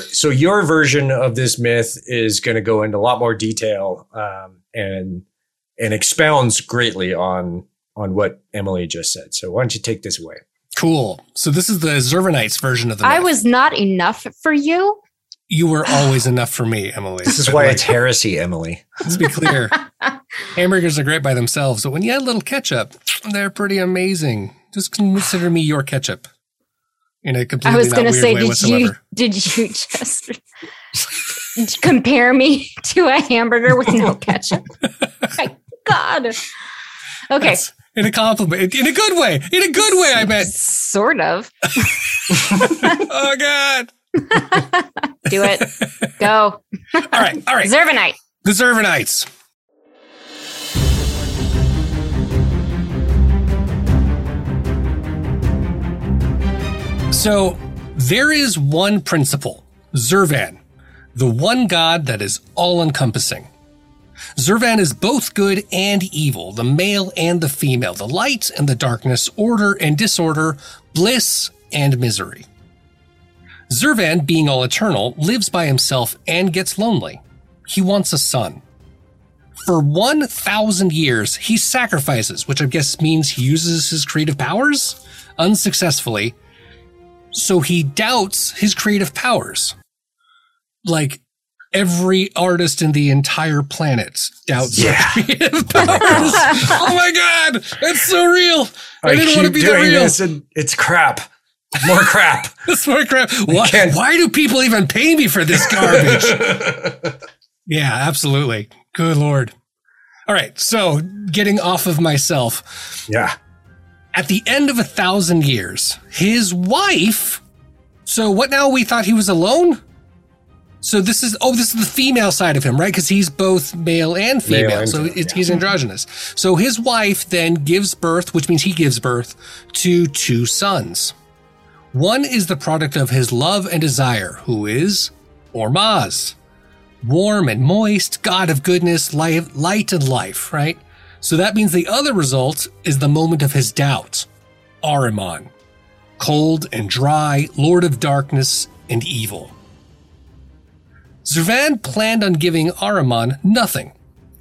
version of this myth is going to go into a lot more detail and expounds greatly on what Emily just said. So why don't you take this away? Cool. So this is the Zervanites version of the myth. I was not enough for you. You were always enough for me, Emily. This is why it's heresy, Emily. Let's be clear. Hamburgers are great by themselves, but when you add a little ketchup, they're pretty amazing. Just consider me your ketchup. In a completely weird way whatsoever. Did you just compare me to a hamburger with no ketchup? My God. Okay. That's in a compliment. In a good way, I bet. Sort of. Oh, God. Do it. Go. All right. Zervanite. The Zervanites. So there is one principle, Zervan, the one god that is all-encompassing. Zervan is both good and evil, the male and the female, the light and the darkness, order and disorder, bliss and misery. Zervan, being all eternal, lives by himself and gets lonely. He wants a son. For 1,000 years, he sacrifices, which I guess means he uses his creative powers unsuccessfully. So he doubts his creative powers. Like every artist in the entire planet doubts their creative powers. Oh my God. That's so real. I didn't want to be that real. It's crap. More crap. It's more crap. Why do people even pay me for this garbage? Yeah, absolutely. Good Lord. All right. So getting off of myself. Yeah. At the end of 1,000 years, his wife. So what now? We thought he was alone. So this is the female side of him, right? Because he's both male and female. He's androgynous. So his wife then gives birth, which means he gives birth to two sons. One is the product of his love and desire, who is Ormazd, warm and moist, god of goodness, light and life, right? So that means the other result is the moment of his doubt, Ahriman, cold and dry, lord of darkness and evil. Zervan planned on giving Ahriman nothing,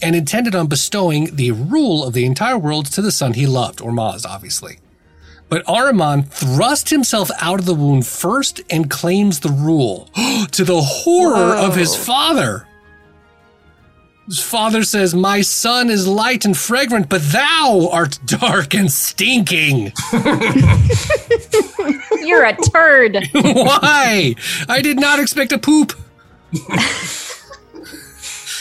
and intended on bestowing the rule of the entire world to the son he loved, Ormazd, obviously. But Ahriman thrust himself out of the womb first and claims the rule, to the horror of his father. His father says, "My son is light and fragrant, but thou art dark and stinking." You're a turd. Why? I did not expect a poop.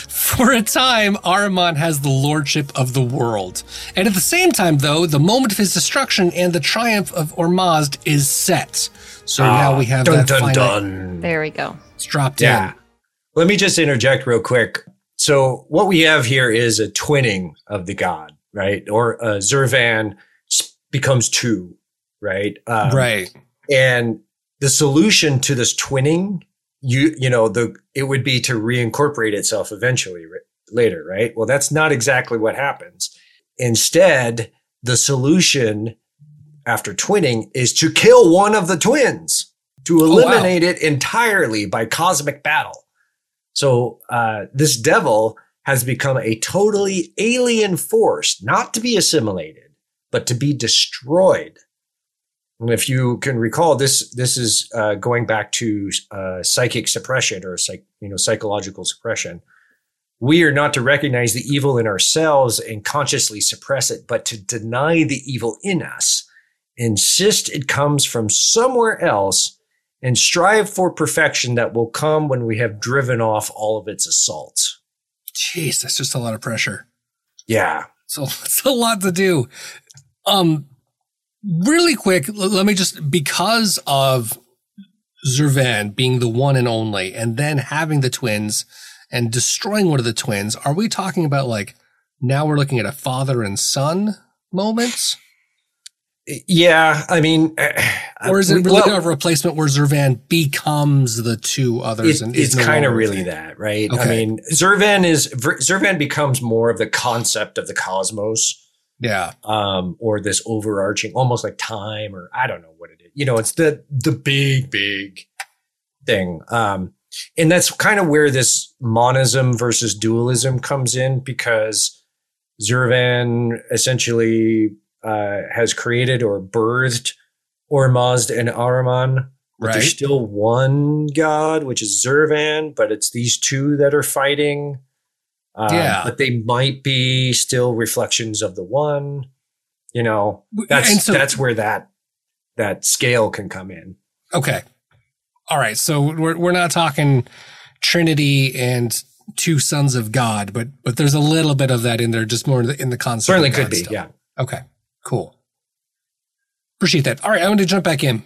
For a time, Ahriman has the lordship of the world. And at the same time, though, the moment of his destruction and the triumph of Ormazd is set. So now we have that. There we go. It's dropped in. Let me just interject real quick. So what we have here is a twinning of the god, right? Or Zervan becomes two, right? Right. And the solution to this twinning, it would be to reincorporate itself eventually later, right? Well, that's not exactly what happens. Instead, the solution after twinning is to kill one of the twins, to eliminate it entirely by cosmic battle. So this devil has become a totally alien force, not to be assimilated, but to be destroyed. And if you can recall, this is going back to psychic suppression or psychological suppression. We are not to recognize the evil in ourselves and consciously suppress it, but to deny the evil in us, insist it comes from somewhere else, and strive for perfection that will come when we have driven off all of its assaults. Jeez, that's just a lot of pressure. Yeah. So it's a lot to do. Really quick, let me just, because of Zervan being the one and only, and then having the twins and destroying one of the twins, are we talking about now we're looking at a father and son moment? Yeah, I mean. Or is it really a replacement where Zervan becomes the two others? It's kind of really that, right? Okay. I mean, Zervan becomes more of the concept of the cosmos. Yeah. Or this overarching, almost like time, or I don't know what it is. It's the big, big thing. And that's kind of where this monism versus dualism comes in, because Zervan essentially has created or birthed Ormazd and Ahriman. But there's still one god, which is Zervan, but it's these two that are fighting. But they might be still reflections of the one, that's where that scale can come in. Okay. All right. So we're not talking Trinity and two sons of God, but there's a little bit of that in there, just more in the concept. Certainly could be. Still. Yeah. Okay, cool. Appreciate that. All right. I want to jump back in.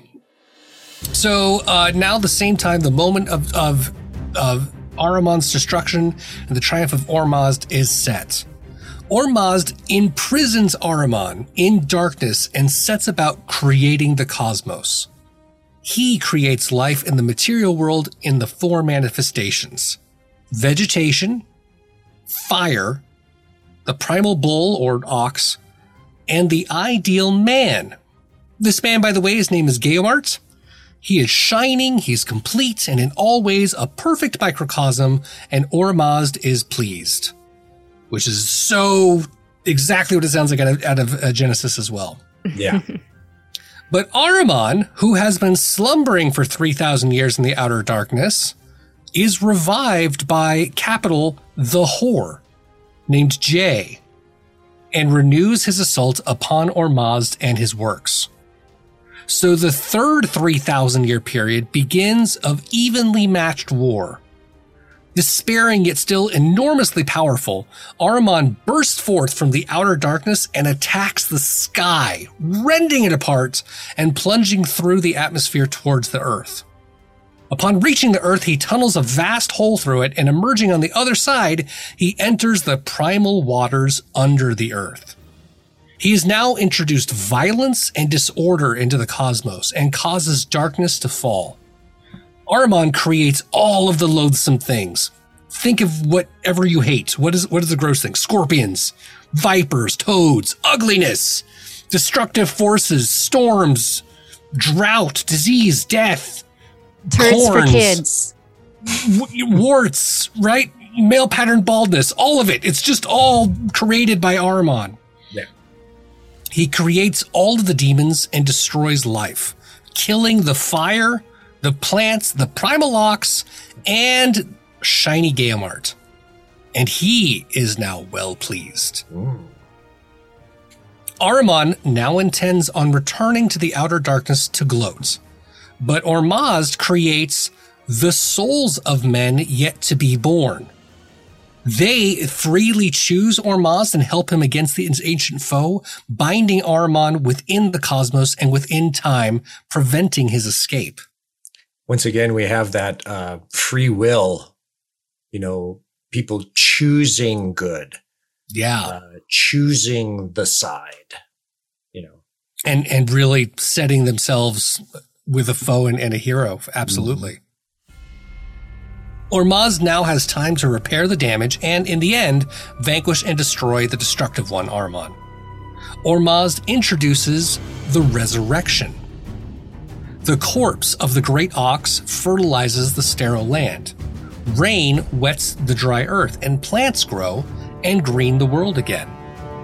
So, now the same time, the moment of Ahriman's destruction and the triumph of Ormazd is set. Ormazd imprisons Ahriman in darkness and sets about creating the cosmos. He creates life in the material world in the four manifestations: vegetation, fire, the primal bull or ox, and the ideal man. This man, by the way, his name is Gayomart. He is shining, he's complete, and in all ways a perfect microcosm, and Ormazd is pleased. Which is so exactly what it sounds like out of Genesis as well. Yeah. But Ahriman, who has been slumbering for 3,000 years in the outer darkness, is revived by the whore, named Jay, and renews his assault upon Ormazd and his works. So the third 3,000-year period begins of evenly matched war. Despairing yet still enormously powerful, Ahriman bursts forth from the outer darkness and attacks the sky, rending it apart and plunging through the atmosphere towards the earth. Upon reaching the earth, he tunnels a vast hole through it, and emerging on the other side, he enters the primal waters under the earth. He has now introduced violence and disorder into the cosmos and causes darkness to fall. Ahriman creates all of the loathsome things. Think of whatever you hate. What is the gross thing? Scorpions, vipers, toads, ugliness, destructive forces, storms, drought, disease, death, turds for kids, warts, right? male pattern baldness, all of it. It's just all created by Ahriman. Yeah. He creates all of the demons and destroys life, killing the fire, the plants, the primal ox, and shiny Gayomart. And he is now well pleased. Ooh. Ahriman now intends on returning to the outer darkness to gloat, but Ormazd creates the souls of men yet to be born. They freely choose Ormazd and help him against the ancient foe, binding Ahriman within the cosmos and within time, preventing his escape. Once again, we have that free will, you know, people choosing good. Yeah. Choosing the side, you know. And really setting themselves with a foe and a hero. Absolutely. Mm-hmm. Ormazd now has time to repair the damage and, in the end, vanquish and destroy the destructive one, Ahriman. Ormazd introduces the resurrection. The corpse of the great ox fertilizes the sterile land. Rain wets the dry earth, and plants grow and green the world again.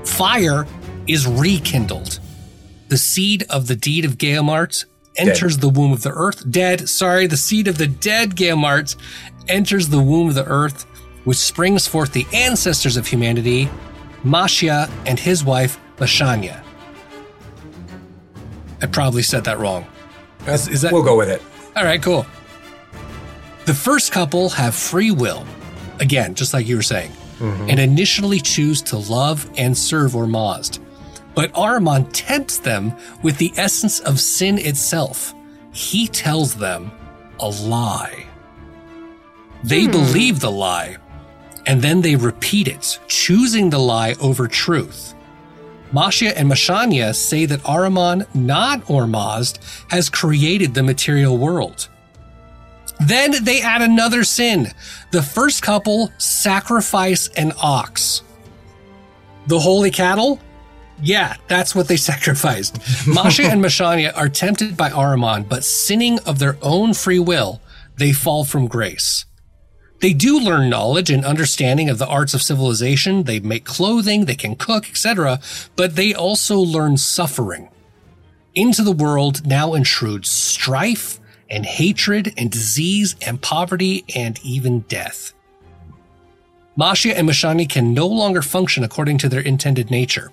Fire is rekindled. The seed of the deed of Gayomart enters the womb of the earth. The seed of the dead Gayomart enters the womb of the earth, which springs forth the ancestors of humanity, Mashanya and his wife, Mashanya. I probably said that wrong. Is that? We'll go with it. All right, cool. The first couple have free will. Again, just like you were saying. Mm-hmm. And initially choose to love and serve Ormazd. But Ahriman tempts them with the essence of sin itself. He tells them a lie. They believe the lie, and then they repeat it, choosing the lie over truth. Mashya and Mashanya say that Ahriman, not Ormazd, has created the material world. Then they add another sin. The first couple sacrifice an ox. The holy cattle? Yeah, that's what they sacrificed. Mashya and Mashanya are tempted by Ahriman, but sinning of their own free will, they fall from grace. They do learn knowledge and understanding of the arts of civilization. They make clothing, they can cook, etc., but they also learn suffering. Into the world now intrudes strife, and hatred, and disease, and poverty, and even death. Mashya and Mashanya can no longer function according to their intended nature.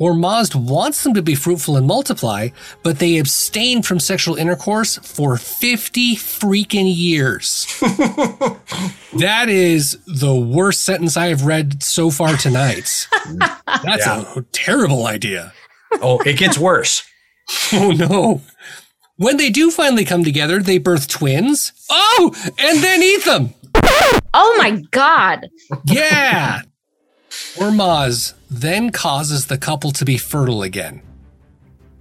Ormazd wants them to be fruitful and multiply, but they abstain from sexual intercourse for 50 freaking years. That is the worst sentence I have read so far tonight. That's a terrible idea. Oh, it gets worse. Oh, no. When they do finally come together, they birth twins. Oh, and then eat them. Oh, my God. Yeah. Ormazd then causes the couple to be fertile again.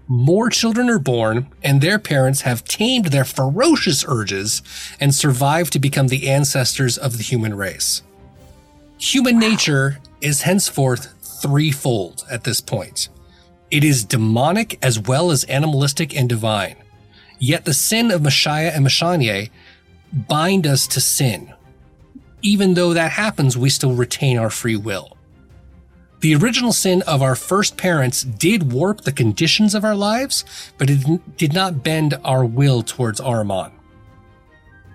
More children are born, and their parents have tamed their ferocious urges and survive to become the ancestors of the human race. Human nature is henceforth threefold at this point. It is demonic as well as animalistic and divine. Yet the sin of Mashya and Mashanya bind us to sin. Even though that happens, we still retain our free will. The original sin of our first parents did warp the conditions of our lives, but it did not bend our will towards Ahriman.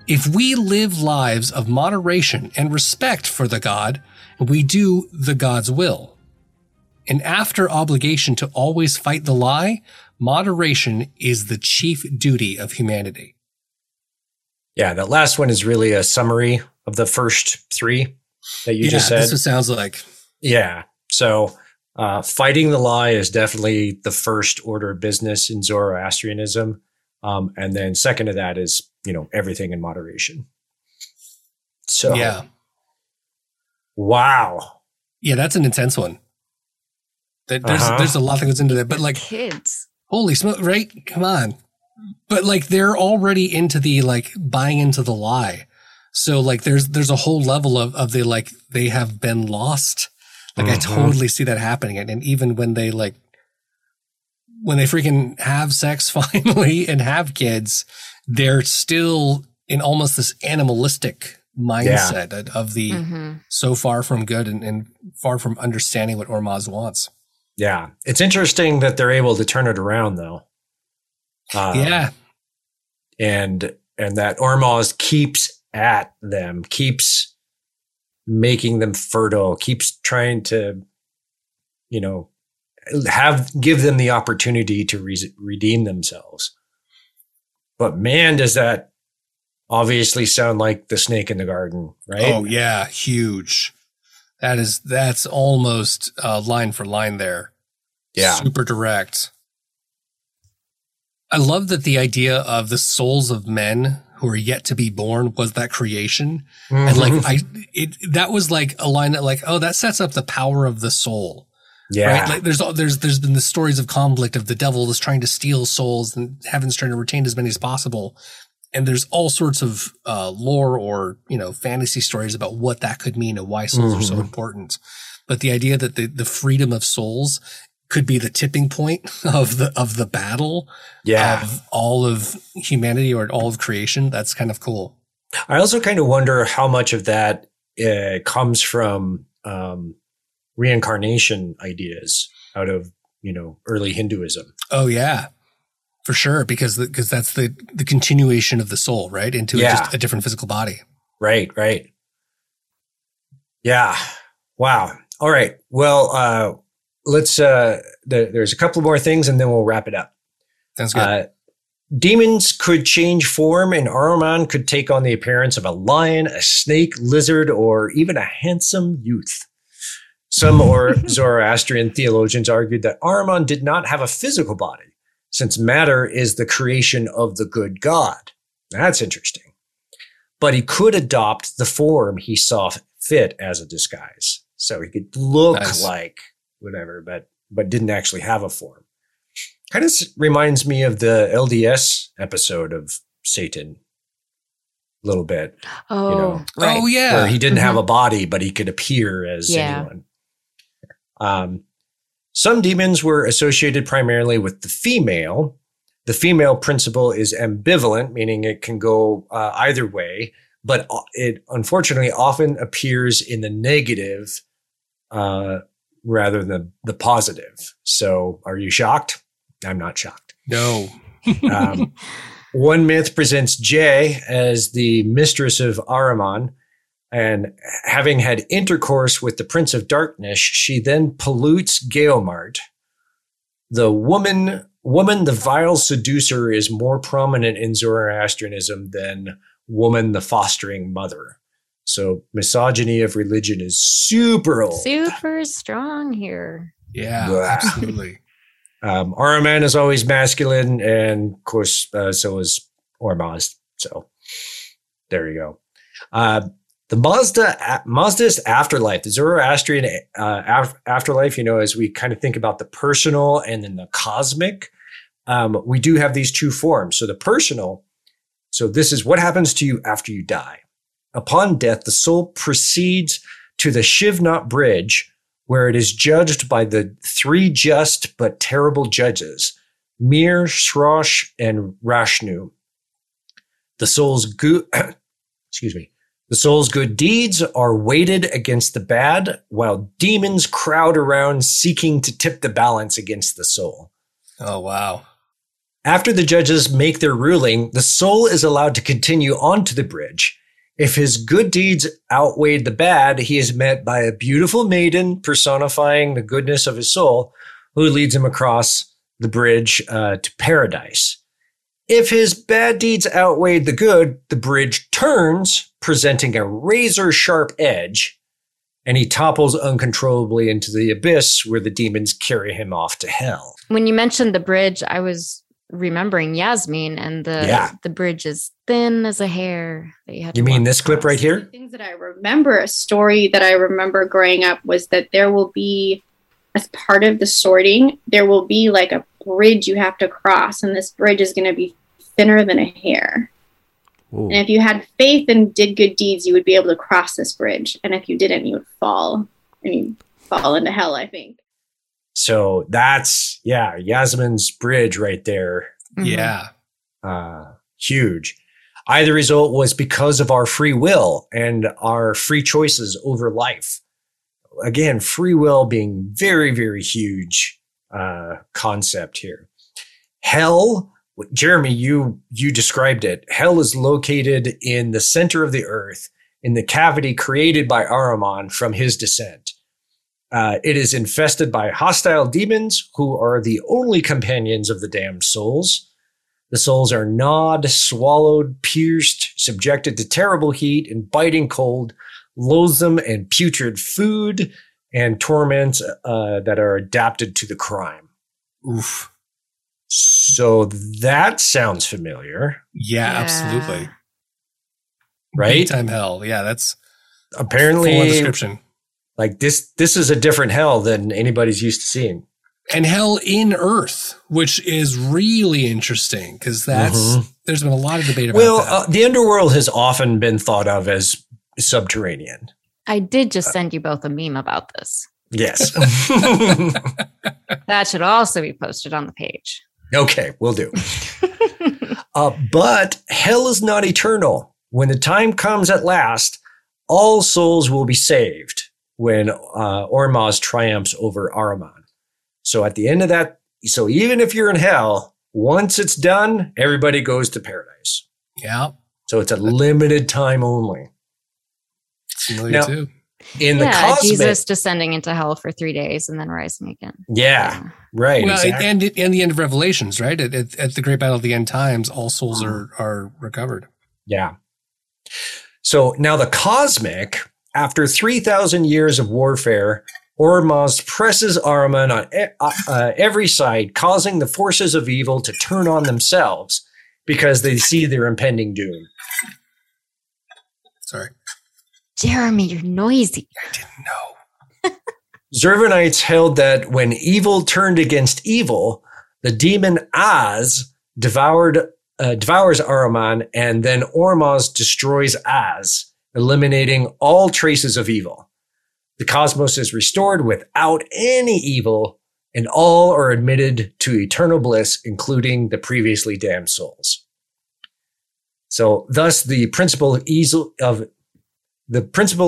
If we live lives of moderation and respect for the God, we do the God's will. And after obligation to always fight the lie, moderation is the chief duty of humanity. Yeah, that last one is really a summary of the first three that you just said. Yeah, that's what it sounds like. Yeah, so fighting the lie is definitely the first order of business in Zoroastrianism. And then second to that is, you know, everything in moderation. So, yeah. Wow. Yeah, that's an intense one. There's a lot that goes into that, but like kids. Holy smoke, right? Come on. But like they're already into the like buying into the lie. So like there's a whole level of the like they have been lost. Like I totally see that happening. And even when they like when they freaking have sex finally and have kids, they're still in almost this animalistic mindset of the so far from good and far from understanding what Ormazd wants. Yeah. It's interesting that they're able to turn it around though. And that Ormazd keeps at them, keeps making them fertile, keeps trying to, you know, give them the opportunity to redeem themselves. But man, does that obviously sound like the snake in the garden, right? Oh yeah. Huge. That's almost line for line there. Yeah. Super direct. I love that the idea of the souls of men who are yet to be born was that creation. Mm-hmm. And like, that was like a line that like, oh, that sets up the power of the soul. Yeah. Right? Like there's been the stories of conflict of the devil is trying to steal souls and heaven's trying to retain as many as possible. And there's all sorts of lore or, you know, fantasy stories about what that could mean and why souls are so important. But the idea that the freedom of souls could be the tipping point of the battle of all of humanity or all of creation, that's kind of cool. I also kind of wonder how much of that comes from reincarnation ideas out of, you know, early Hinduism. Oh, yeah. For sure, because that's the continuation of the soul, right? Into just a different physical body. Right. Yeah. Wow. All right. Well, there's a couple more things and then we'll wrap it up. Sounds good. Demons could change form and Ahriman could take on the appearance of a lion, a snake, lizard, or even a handsome youth. Some or Zoroastrian theologians argued that Ahriman did not have a physical body, since matter is the creation of the good God. That's interesting. But he could adopt the form he saw fit as a disguise. So he could look like whatever, but didn't actually have a form. Kind of reminds me of the LDS episode of Satan a little bit. Oh, you know, right. Oh yeah. Where he didn't have a body, but he could appear as anyone. Some demons were associated primarily with the female. The female principle is ambivalent, meaning it can go either way, but it unfortunately often appears in the negative rather than the positive. So are you shocked? I'm not shocked. No. One myth presents Jay as the mistress of Ahriman, and having had intercourse with the Prince of Darkness, she then pollutes Gayomart. The woman, the vile seducer, is more prominent in Zoroastrianism than woman, the fostering mother. So misogyny of religion is super old. Super strong here. Yeah, absolutely. Ahriman is always masculine, and of course, so is Ormazd. So there you go. The Mazda's afterlife, the Zoroastrian afterlife, you know, as we kind of think about the personal and then the cosmic, we do have these two forms. So the personal, so this is what happens to you after you die. Upon death, the soul proceeds to the Shivnat Bridge, where it is judged by the three just but terrible judges, Mir, Shrosh, and Rashnu. The soul's good deeds are weighted against the bad, while demons crowd around seeking to tip the balance against the soul. Oh, wow. After the judges make their ruling, the soul is allowed to continue onto the bridge. If his good deeds outweighed the bad, he is met by a beautiful maiden personifying the goodness of his soul, who leads him across the bridge to paradise. If his bad deeds outweighed the good, the bridge turns, presenting a razor-sharp edge, and he topples uncontrollably into the abyss where the demons carry him off to hell. When you mentioned the bridge, I was remembering Yasmin, and the bridge is thin as a hair. That you mean this clip right here? Things that I remember, a story that I remember growing up was that there will be, as part of the sorting, there will be like a bridge you have to cross, and this bridge is going to be thinner than a hair. Ooh. And if you had faith and did good deeds, you would be able to cross this bridge. And if you didn't, you would fall. And you'd fall into hell, I think. So that's, Yasmin's bridge right there. Mm-hmm. Yeah. Huge. Either result was because of our free will and our free choices over life. Again, free will being very, very huge concept here. Hell, Jeremy, you described it. Hell is located in the center of the earth, in the cavity created by Ahriman from his descent. It is infested by hostile demons who are the only companions of the damned souls. The souls are gnawed, swallowed, pierced, subjected to terrible heat and biting cold, loathsome and putrid food, and torments that are adapted to the crime. Oof. So that sounds familiar. Yeah. Absolutely. Right? Daytime hell. Yeah, that's apparently a description. Like this is a different hell than anybody's used to seeing. And hell in earth, which is really interesting because that's there's been a lot of debate about that. Well, the underworld has often been thought of as subterranean. I did just send you both a meme about this. Yes. That should also be posted on the page. Okay, we'll do. But hell is not eternal. When the time comes at last, all souls will be saved when Ormazd triumphs over Ahriman. So at the end of that, so even if you're in hell, once it's done, everybody goes to paradise. Yeah. So it's a limited time only. Now, too. In the cosmic, Jesus descending into hell for 3 days and then rising again. Yeah. Right. Well, exactly. and the end of Revelations, right? At the great battle of the end times, all souls are recovered. Yeah. So now the cosmic, after 3,000 years of warfare, Ormazd presses Ahriman on every side, causing the forces of evil to turn on themselves because they see their impending doom. Sorry. Jeremy, you're noisy. I didn't know. Zervanites held that when evil turned against evil, the demon Az devours Ahriman, and then Ormazd destroys Az, eliminating all traces of evil. The cosmos is restored without any evil, and all are admitted to eternal bliss, including the previously damned souls. So, thus, the principle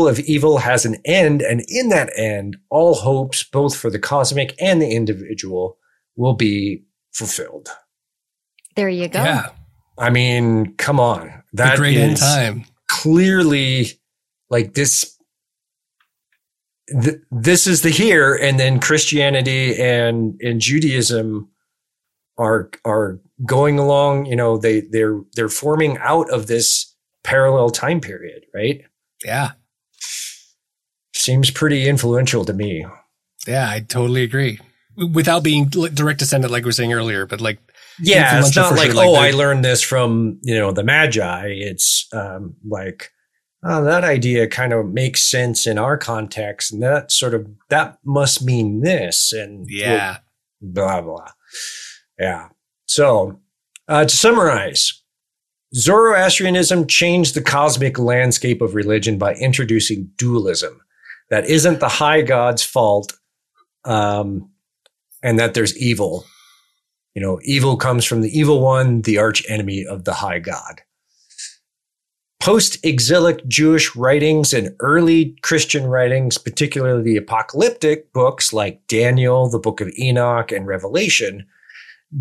of evil has an end, and in that end, all hopes, both for the cosmic and the individual, will be fulfilled. There you go. Yeah. I mean, come on. That great end time. Clearly, like this, this is the here, and then Christianity and Judaism are going along. You know, they're forming out of this parallel time period, right? Yeah. Seems pretty influential to me. Yeah, I totally agree. Without being direct descendant, like we were saying earlier, but like. Yeah, it's not like, I learned this from, the Magi. It's that idea kind of makes sense in our context. And that must mean this. And yeah, blah, blah. Yeah. So to summarize, Zoroastrianism changed the cosmic landscape of religion by introducing dualism. That isn't the high god's fault, and that there's evil. Evil comes from the evil one, the arch enemy of the high god. Post-exilic Jewish writings and early Christian writings, particularly the apocalyptic books like Daniel, the Book of Enoch, and Revelation,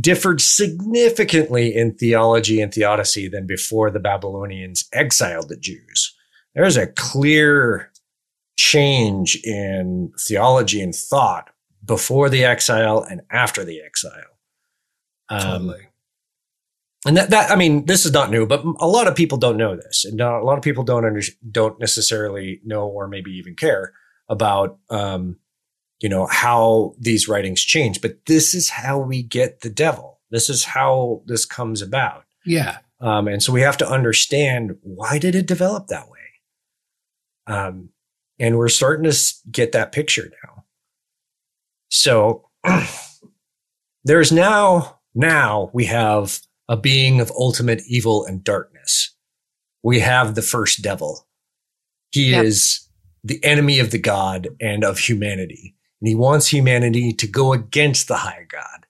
differed significantly in theology and theodicy than before the Babylonians exiled the Jews. There's a clear change in theology and thought before the exile and after the exile. Totally. And that I mean, this is not new, but a lot of people don't know this, and a lot of people don't necessarily know, or maybe even care about, how these writings change, but this is how we get the devil. This is how this comes about. Yeah. And so we have to understand, why did it develop that way? And we're starting to get that picture now. So there's now we have a being of ultimate evil and darkness. We have the first devil. He is the enemy of the God and of humanity. And he wants humanity to go against the high God.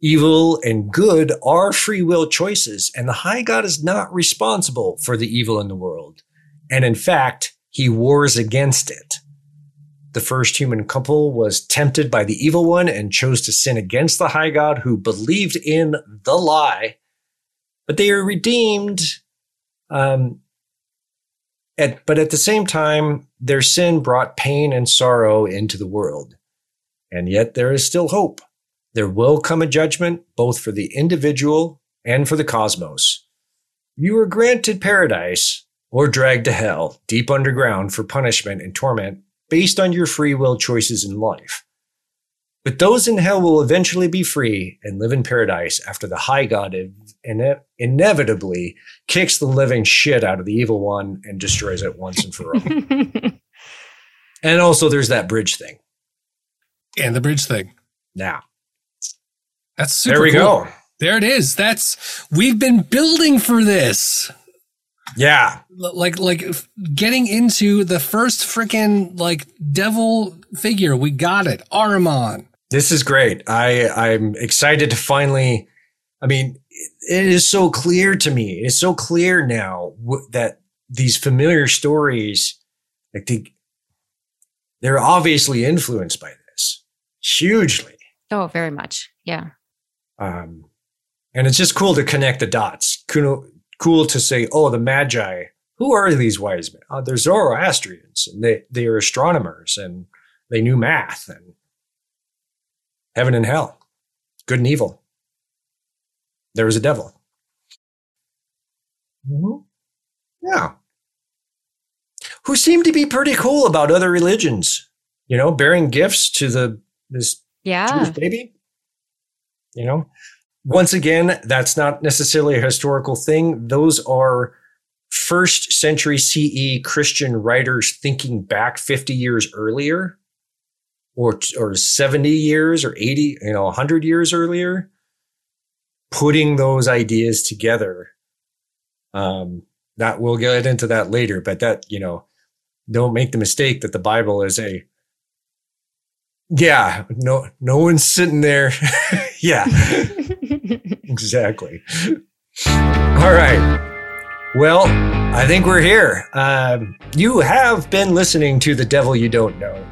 Evil and good are free will choices, and the high god is not responsible for the evil in the world. And in fact, he wars against it. The first human couple was tempted by the evil one and chose to sin against the high god, who believed in the lie, but they are redeemed. But at the same time, their sin brought pain and sorrow into the world. And yet there is still hope. There will come a judgment, both for the individual and for the cosmos. You are granted paradise or dragged to hell, deep underground for punishment and torment based on your free will choices in life. But those in hell will eventually be free and live in paradise after the high god inevitably kicks the living shit out of the evil one and destroys it once and for all. And also there's that bridge thing. And the bridge thing. Now. That's super cool. There we go. There it is. We've been building for this. Yeah. Like getting into the first freaking devil figure. We got it. Ahriman. This is great. I'm excited to finally, it is so clear to me. It's so clear now that these familiar stories, they're obviously influenced by this hugely. Oh, very much. Yeah. And it's just cool to connect the dots. Cool to say, oh, the Magi, who are these wise men? They're Zoroastrians, and they are astronomers, and they knew math, and heaven and hell, good and evil. There was a devil. Mm-hmm. Yeah. Who seemed to be pretty cool about other religions, bearing gifts to this Jewish baby, Once again, that's not necessarily a historical thing. Those are first century CE Christian writers thinking back 50 years earlier or 70 years or 80, 100 years earlier, putting those ideas together. That we'll get into that later, but that, don't make the mistake that the Bible is no one's sitting there. Yeah. Exactly. All right. Well, I think we're here. You have been listening to The Devil You Don't Know.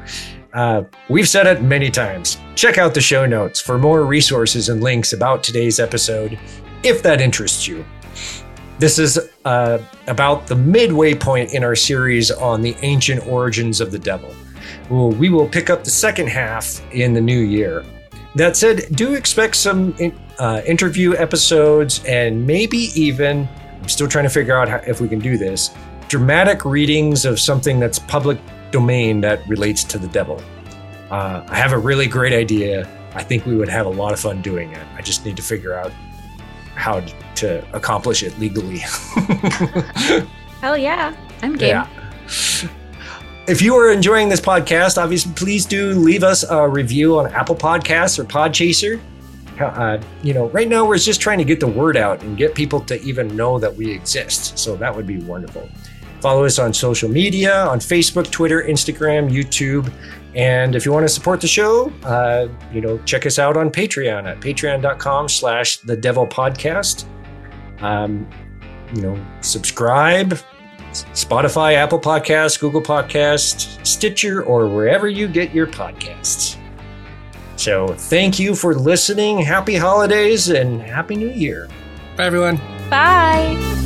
We've said it many times. Check out the show notes for more resources and links about today's episode, if that interests you. This is about the midway point in our series on the ancient origins of the devil. Well, we will pick up the second half in the new year. That said, do expect some interview episodes and maybe even, I'm still trying to figure out if we can do this, dramatic readings of something that's public domain that relates to the devil. I have a really great idea. I think we would have a lot of fun doing it. I just need to figure out how to accomplish it legally. Hell yeah. I'm game. Yeah. If you are enjoying this podcast, obviously, please do leave us a review on Apple Podcasts or Podchaser. Right now we're just trying to get the word out and get people to even know that we exist. So that would be wonderful. Follow us on social media, on Facebook, Twitter, Instagram, YouTube. And if you want to support the show, check us out on Patreon at patreon.com/thedevilpodcast. Subscribe. Spotify, Apple Podcasts, Google Podcasts, Stitcher, or wherever you get your podcasts. So thank you for listening. Happy holidays and Happy New Year. Bye, everyone. Bye.